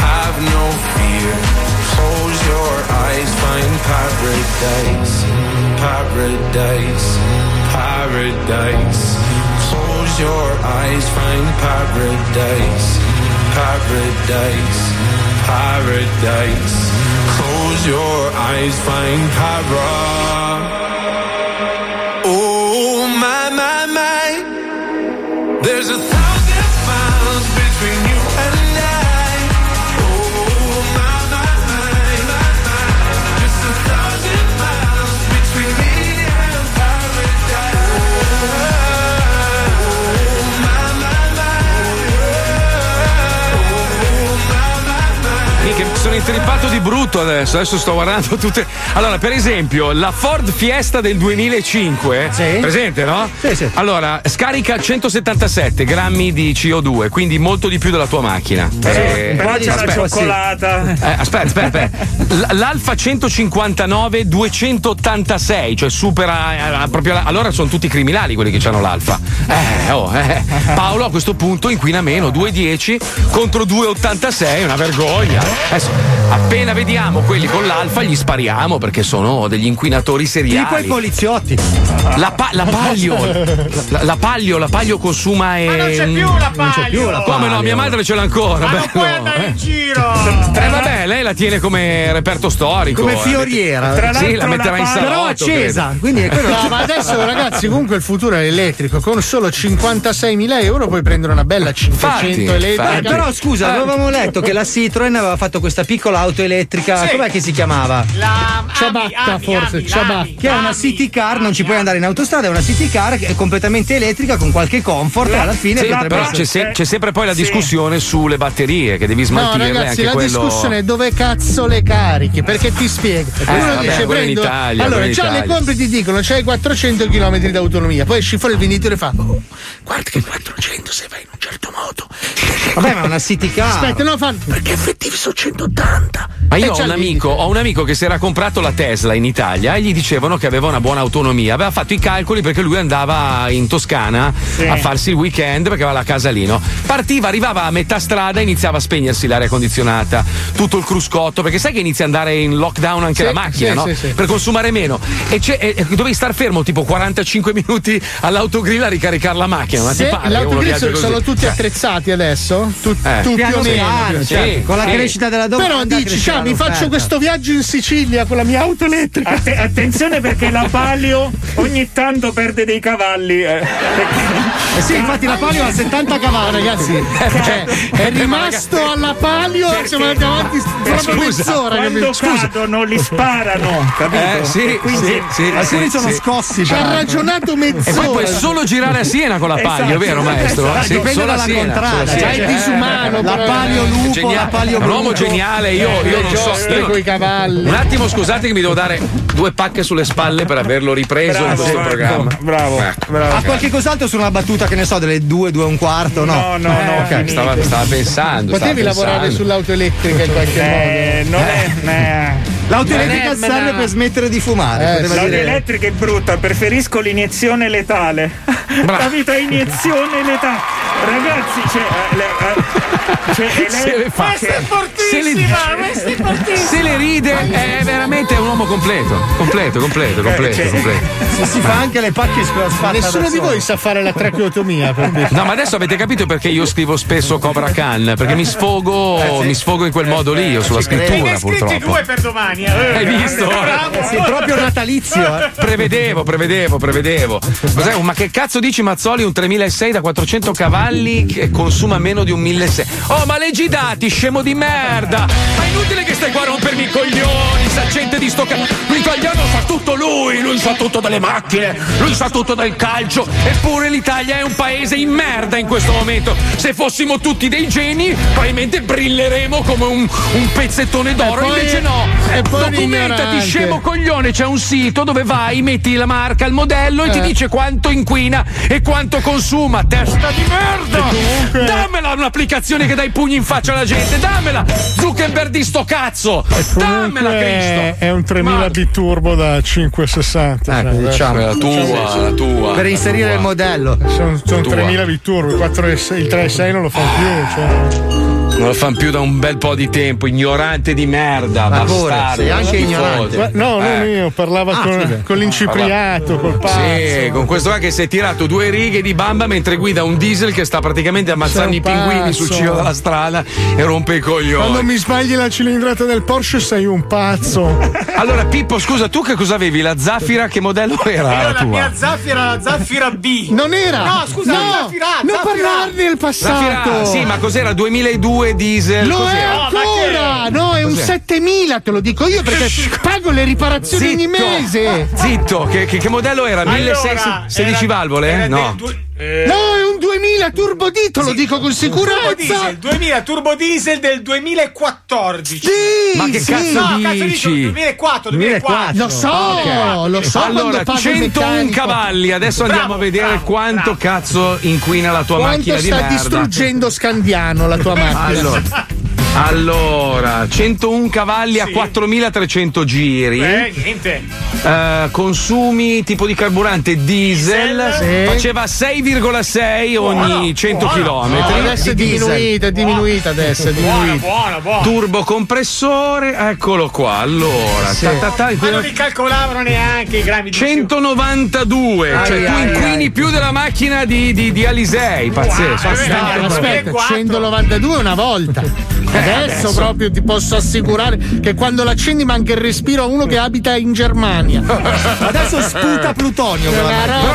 Have no fear. Close your eyes, find paradise, paradise, paradise. Close your eyes, find paradise, paradise, paradise. Close your eyes, find para. Oh my, my, my. There's a thousand miles between you and I. Sono intrippato di brutto adesso, adesso sto guardando tutte. Allora, per esempio, la Ford Fiesta del duemilacinque, sì. Presente, no? Sì, sì. Allora, scarica centosettantasette grammi di C O due, quindi molto di più della tua macchina. Eh, eh, qua c'è la cioccolata. Eh, aspetta, aspetta, aspetta. L'Alfa centocinquantanove duecentottantasei, cioè supera eh, proprio la... Allora sono tutti criminali quelli che hanno l'Alfa. Eh, oh, eh. Paolo a questo punto inquina meno, due virgola dieci contro due virgola ottantasei, una vergogna. Eh, appena vediamo quelli con l'Alfa gli spariamo perché sono degli inquinatori seriali. Tipo i poliziotti. La, pa- la Palio, la, la Palio, la Palio consuma e... Ma non c'è più la Palio. Non c'è più la Palio. Come no? Mia madre ce l'ha ancora. Ma bello. Non puoi andare in giro. Eh vabbè, lei la tiene come reperto storico. Come fioriera. Tra l'altro sì, la metterà la in salotto. Però accesa. Credo. Quindi è quello. No, ma adesso ragazzi comunque il futuro è elettrico. Con solo cinquantaseimila euro puoi prendere una bella cinquecento elettrica. Eh, però scusa, avevamo letto che la Citroen aveva fatto questa piccola auto elettrica, sì. Com'è che si chiamava? La Ciabatta, Ami, forse Ami, Ciabatta. Ami, che è una city car, Ami, non ci puoi andare in autostrada, è una city car che è completamente elettrica con qualche comfort, la... alla fine sì, però essere... c'è, se, c'è sempre poi la discussione sì. Sulle batterie che devi smaltirle, no, ragazzi, anche la quello... discussione è dove cazzo le carichi, perché ti spiego. Eh, uno vabbè, dice prendo... in Italia, allora già Italia. Le compri ti dicono c'hai quattrocento chilometri di autonomia, poi esci fuori il venditore e fa oh, guarda che quattrocento se vai in un certo modo. Vabbè, ma una city car. Aspetta, no, fa... perché effettivi sono centottanta. Ma io ho un, amico, ho un amico che si era comprato la Tesla in Italia e gli dicevano che aveva una buona autonomia. Aveva fatto i calcoli perché lui andava in Toscana sì. A farsi il weekend perché aveva la casa lì, no? Partiva, arrivava a metà strada e iniziava a spegnersi l'aria condizionata, tutto il cruscotto, perché sai che inizia ad andare in lockdown anche sì, la macchina, sì, no? Sì, sì. Per consumare meno. E, e dovevi star fermo tipo quarantacinque minuti all'autogrill a ricaricare la macchina. Ma se ti pare? L'autogrill sono, sono tutti attrezzati adesso? Tu, eh. Tutti piano piano, cioè, con la sì. Crescita della domanda. Però dici, ciao, mi faccio questo viaggio in Sicilia con la mia auto elettrica. Att- attenzione perché la Palio ogni tanto perde dei cavalli. Eh. Perché... eh sì, infatti la Palio ha settanta cavalli, ragazzi. Cioè, è rimasto alla Palio. Siamo andati avanti proprio mezz'ora. Quando scusa. Cadono, li sparano. Capito? Eh, sì, quindi sì, sì, alcuni sì, sono sì. Scossi. Ci ha ragionato mezz'ora. E poi puoi solo girare a Siena con la Palio, esatto, vero, maestro? Esatto. Sì, dipende dalla contrada. C'hai il disumano. La Palio lupo, la Palio blu. L'uomo geniale, io, eh, io non so. Io non... cavalli. Un attimo, scusate, che mi devo dare due pacche sulle spalle per averlo ripreso bravo, in questo bravo, programma. Bravo, eh, bravo. Ha qualche cos'altro su una battuta che ne so, delle due, due e un quarto? No, no, no. Eh, no okay. stava, stava pensando. Potevi stava lavorare pensando. Sull'auto elettrica in qualche eh, modo? Non è. Eh. L'auto non elettrica serve mena... per smettere di fumare. Eh, l'auto dire... elettrica è brutta, preferisco l'iniezione letale. Bra- La vita è iniezione letale. Ragazzi, c'è. Cioè, eh, cioè, se le fa. Questa è fortissima, questa è fortissima. Se le ride è veramente un uomo completo. Completo, completo, completo, cioè, completo. Se si fa anche le pacche spazzate. Nessuno di voi sa fare la tracheotomia. No, ma adesso avete capito perché io scrivo spesso Cobra Khan, perché mi sfogo, eh, sì. Mi sfogo in quel modo lì, io sulla scrittura, purtroppo. Due per domani. Eh, hai visto? Bravo. Sei proprio natalizio. Eh. Prevedevo, prevedevo, prevedevo. Cos'è? Ma che cazzo dici Mazzoli? Un tremilaseicento da quattrocento cavalli che consuma meno di un milleseicento. Oh, No, ma leggi i dati, scemo di merda. Ma è inutile che stai qua a rompermi i coglioni, saccente di sto cazzo. L'italiano sa tutto lui, lui sa tutto delle macchine, lui sa tutto del calcio. Eppure l'Italia è un paese in merda in questo momento. Se fossimo tutti dei geni, probabilmente brilleremo come un, un pezzettone d'oro. Poi, invece no. Documentati, scemo coglione. C'è un sito dove vai, metti la marca, il modello e eh. ti dice quanto inquina e quanto consuma. Testa di merda! Comunque... dammela un'applicazione che dà i pugni in faccia alla gente, dammela! Zuckerberg di sto cazzo! Dammela, Cristo! È un tremila ma... biturbo da cinquecentosessanta. Eh, cioè, diciamo, la tua, la tua. Per inserire tua. Il modello. Sono, sono tremila biturbo, il tre virgola sei non lo fa più, cioè. Non lo fanno più da un bel po' di tempo, ignorante di merda, ma bastardo. Sei anche ignorante. Ma, no, eh. non io, parlava ah, con, con l'incipriato, parlava. Col pazzo. Sì, con questo qua che si è tirato due righe di bamba mentre guida un diesel che sta praticamente ammazzando i pinguini sul ciglio della strada e rompe i coglioni. Quando mi sbagli la cilindrata del Porsche sei un pazzo. Allora Pippo, scusa, tu che cosa avevi? La Zaffira, che modello era? Era la, la mia Zaffira, la Zaffira B. Non era? No, scusa, no, la Zaffira. Non Zaffira. Parlarne del passato. Zaffira, sì, ma cos'era? duemiladue diesel. Lo cos'è? È ancora, no, è cos'è? Un settemila, te lo dico io perché pago le riparazioni zitto, ogni mese. Zitto, che, che, che modello era? milleseicento, sedici era, valvole? Era no. Du- eh. No, è un duemila turbodito, sì, lo dico con sicurezza. Il duemila turbodiesel del duemilaquattordici. Sì, ma che sì, cazzo no, dici? Cazzo dico, duemilaquattro, duemilaquattro. Lo so, okay. Lo so. Allora, centouno cavalli. Adesso bravo, andiamo a vedere bravo, quanto bravo. Cazzo inquina la tua quanto macchina di merda. Quanto sta distruggendo Scandiano la tua macchina? Allora. Allora, centouno cavalli sì. A quattromilatrecento giri. Eh, niente. Uh, consumi tipo di carburante diesel. diesel. Sì. Faceva sei virgola sei ogni buona, cento buona. km. Adesso è diminuita, è diminuita adesso. È diminuita. Buona, buona, buona. Turbo compressore, eccolo qua. Allora, sì. ta, ta, ta, ma non li calcolavano neanche i grammi di centonovantadue. Ai, cioè ai, tu ai, inquini ai. Più della macchina di, di, di Alisei. Pazzesco. Wow, aspetta, no, aspetta, centonovantadue una volta. Adesso, adesso proprio ti posso assicurare che quando l'accendi manca il respiro a uno che abita in Germania. Adesso sputa plutonio. Però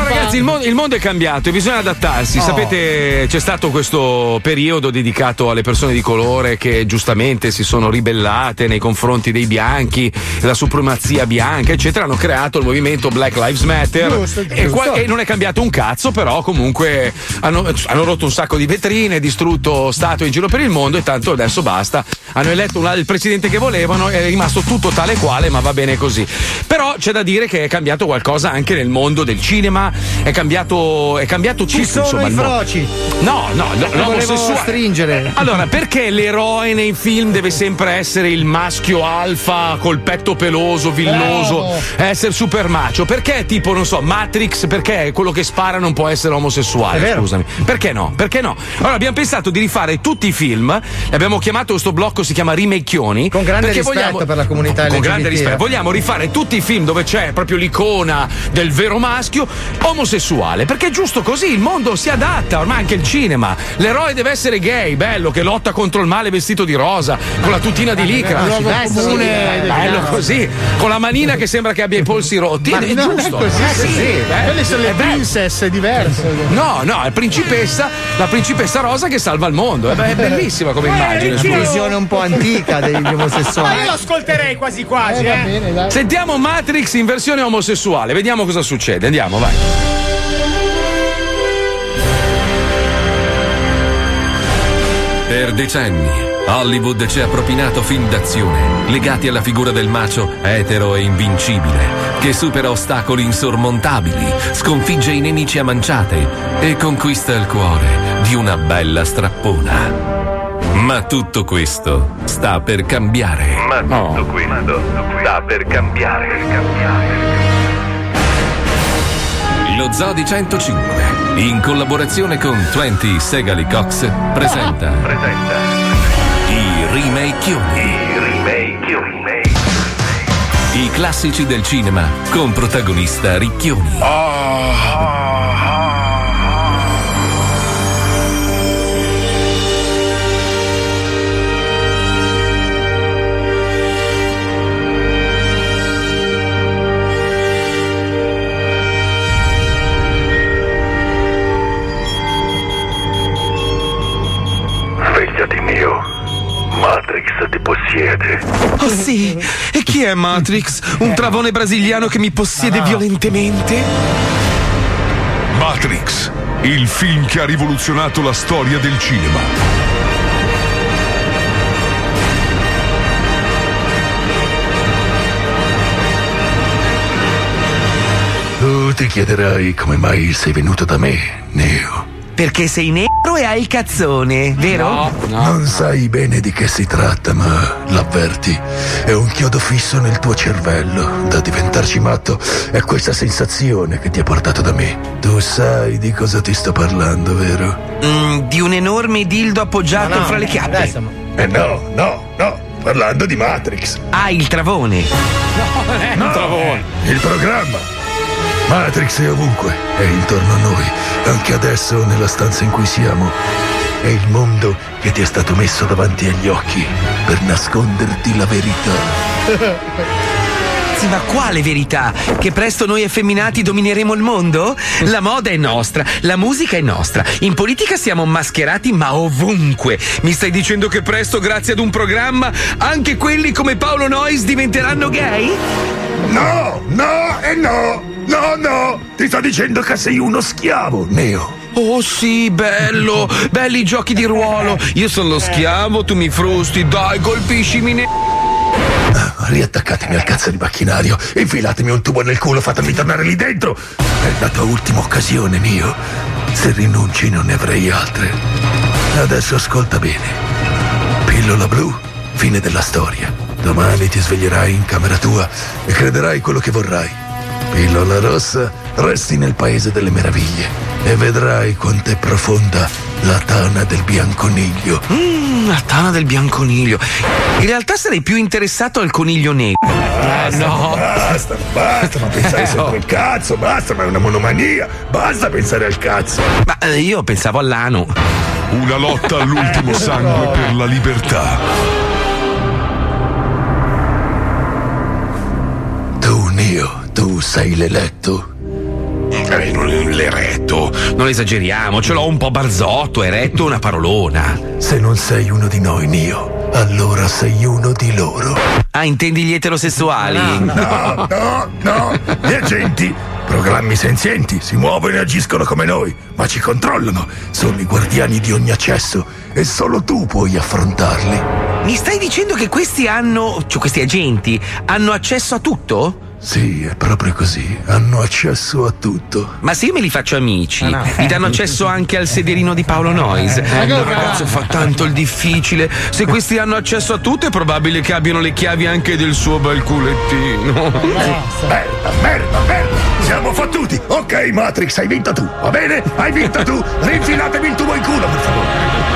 ragazzi, il mondo, il mondo è cambiato e bisogna adattarsi. Oh. Sapete, c'è stato questo periodo dedicato alle persone di colore che giustamente si sono ribellate nei confronti dei bianchi, la supremazia bianca, eccetera. Hanno creato il movimento Black Lives Matter. Giusto, giusto. E, qua, e non è cambiato un cazzo, però comunque hanno, hanno rotto un sacco di vetrine, distrutto statue in giro per il mondo e tanto adesso basta, hanno eletto il presidente che volevano, è rimasto tutto tale quale, ma va bene così. Però c'è da dire che è cambiato qualcosa anche nel mondo del cinema, è cambiato è cambiato tutto. Ci sono insomma, i froci. No, no, no, l'omosessuale. Stringere. Allora, perché l'eroe nei film deve sempre essere il maschio alfa col petto peloso, villoso, bravo. Essere super macho? Perché tipo, non so, Matrix, perché quello che spara non può essere omosessuale, scusami. Perché no? Perché no? Allora abbiamo pensato di rifare tutti i film, li abbiamo chiamati questo blocco si chiama Rimecchioni con grande rispetto vogliamo, per la comunità L G B T. Con grande rispetto vogliamo rifare tutti i film dove c'è proprio l'icona del vero maschio omosessuale, perché è giusto così, il mondo si adatta, ormai anche il cinema, l'eroe deve essere gay, bello, che lotta contro il male vestito di rosa con la tutina di licra, bello così, con la manina che sembra che abbia i polsi rotti, ma è non giusto è così, eh sì, sì, sì, quelle sono le princesse diverse, no no, è principessa, la principessa rosa che salva il mondo, è bellissima come immagine. Una visione un po' antica degli omosessuali. Ma io ascolterei quasi quasi. Eh, eh. Bene, dai. Sentiamo Matrix in versione omosessuale, vediamo cosa succede. Andiamo, vai. Per decenni Hollywood ci ha propinato film d'azione legati alla figura del macho etero e invincibile, che supera ostacoli insormontabili, sconfigge i nemici a manciate e conquista il cuore di una bella strappona. Ma tutto questo sta per cambiare. Ma tutto oh. questo sta per cambiare. Per cambiare. Lo Zodi centocinque, in collaborazione con venti Segali Cox, presenta. Presenta. I Rimeicchioni. I Rimeicchioni. I classici del cinema con protagonista Ricchioni. Oh. Di mio Matrix ti possiede. Oh sì? E chi è Matrix? Un travone brasiliano che mi possiede violentemente? Matrix, il film che ha rivoluzionato la storia del cinema. Tu ti chiederai come mai sei venuto da me, Neo. Perché sei nero e hai il cazzone, vero? No, no, non no. sai bene di che si tratta, ma l'avverti. È un chiodo fisso nel tuo cervello. Da diventarci matto è questa sensazione che ti ha portato da me. Tu sai di cosa ti sto parlando, vero? Mm, di un enorme dildo appoggiato no, no, fra le chiappe. Adesso... Eh no, no, no. Parlando di Matrix. Ah, il travone. No, non è no, il travone. Il programma. Matrix è ovunque, è intorno a noi, anche adesso nella stanza in cui siamo. È il mondo che ti è stato messo davanti agli occhi per nasconderti la verità. Sì, ma quale verità? Che presto noi effeminati domineremo il mondo? La moda è nostra, la musica è nostra, in politica siamo mascherati ma ovunque. Mi stai dicendo che presto, grazie ad un programma, anche quelli come Paolo Noise diventeranno gay? No, no e no! No, no! Ti sto dicendo che sei uno schiavo, Neo! Oh sì, bello! Belli giochi di ruolo! Io sono lo schiavo, tu mi frusti, dai, colpiscimi, ne... Ah, riattaccatemi al cazzo di macchinario, infilatemi un tubo nel culo, fatemi tornare lì dentro! È la tua ultima occasione, Neo. Se rinunci non ne avrei altre. Adesso ascolta bene. Pillola blu, fine della storia. Domani ti sveglierai in camera tua e crederai quello che vorrai. Pillola rossa, resti nel paese delle meraviglie e vedrai quanto è profonda la tana del bianconiglio. Mm, la tana del bianconiglio. In realtà sarei più interessato al coniglio nero. Ah, eh, no. Basta, basta, ma pensare eh, sempre al oh. cazzo, basta, ma è una monomania. Basta pensare al cazzo. Ma eh, io pensavo all'ano. Una lotta all'ultimo sangue per la libertà. Tu, Neo. Tu sei l'eletto? Eh, non l'eretto. Non esageriamo, ce l'ho un po' barzotto, eretto una parolona. Se non sei uno di noi, Neo, allora sei uno di loro. Ah, intendi gli eterosessuali? No, no, no, no. Gli agenti, programmi senzienti, si muovono e agiscono come noi, ma ci controllano. Sono i guardiani di ogni accesso e solo tu puoi affrontarli. Mi stai dicendo che questi hanno, cioè questi agenti, hanno accesso a tutto? Sì, è proprio così. Hanno accesso a tutto. Ma se io me li faccio amici, ah, no. mi danno accesso anche al sederino di Paolo Noise. Eh, no, ragazzo, fa tanto il difficile. Se questi hanno accesso a tutto, è probabile che abbiano le chiavi anche del suo bel culettino. Merda, merda, merda. Siamo fottuti. Ok, Matrix, hai vinto tu. Va bene? Hai vinto tu. Rinfilatevi il tubo in culo, per favore.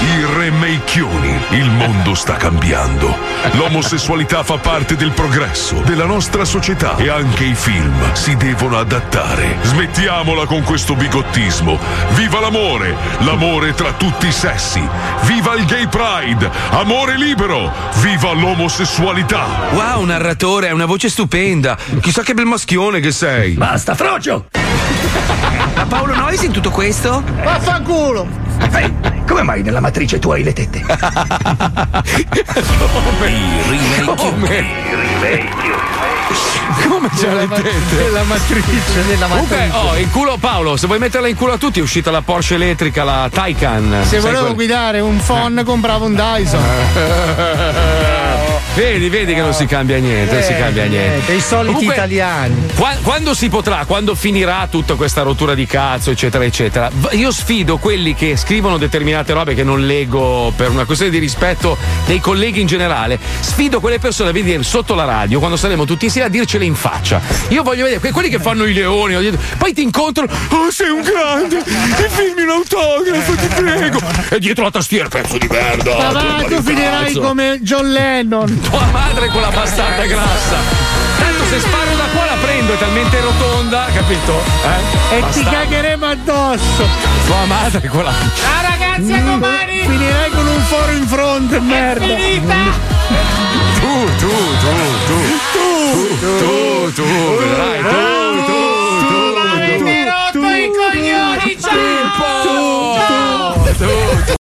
I re Meicchioni, il mondo sta cambiando. L'omosessualità fa parte del progresso della nostra società e anche i film si devono adattare. Smettiamola con questo bigottismo. Viva l'amore, l'amore tra tutti i sessi. Viva il gay pride, amore libero. Viva l'omosessualità. Wow, un narratore, ha una voce stupenda. Chissà che bel maschione che sei. Basta, frocio. Ma Paolo Noise in tutto questo? Vaffanculo. Ehi, come mai nella matrice tu hai le tette? Come? I come? I come c'ha nella le tette? Ma- nella matrice, nella matrice. Comunque, oh, in culo Paolo, se vuoi metterla in culo a tutti è uscita la Porsche elettrica, la Taycan. Se volevo quel... guidare un phon compravo un Dyson. Vedi, vedi oh. che non si cambia niente, eh, non si cambia niente. Eh, I soliti comunque, italiani. Qua, quando si potrà, quando finirà tutta questa rottura di cazzo, eccetera, eccetera, io sfido quelli che scrivono determinate robe che non leggo per una questione di rispetto dei colleghi in generale. Sfido quelle persone a venire sotto la radio, quando saremo tutti insieme, a dircele in faccia. Io voglio vedere quelli che fanno i leoni, poi ti incontro, oh sei un grande, ti firmi un autografo, ti prego. E dietro la tastiera, pezzo di merda. Ma va, tu finirai come John Lennon. Tua madre con la bastarda grassa. Tanto se sparo da qua la prendo, è talmente rotonda, capito? Eh? E bastarda. Ti cagheremo addosso. Tua madre con la. Ah ragazzi, a domani! Finirei con un foro in fronte, merda! È finita! Tu, tu, tu!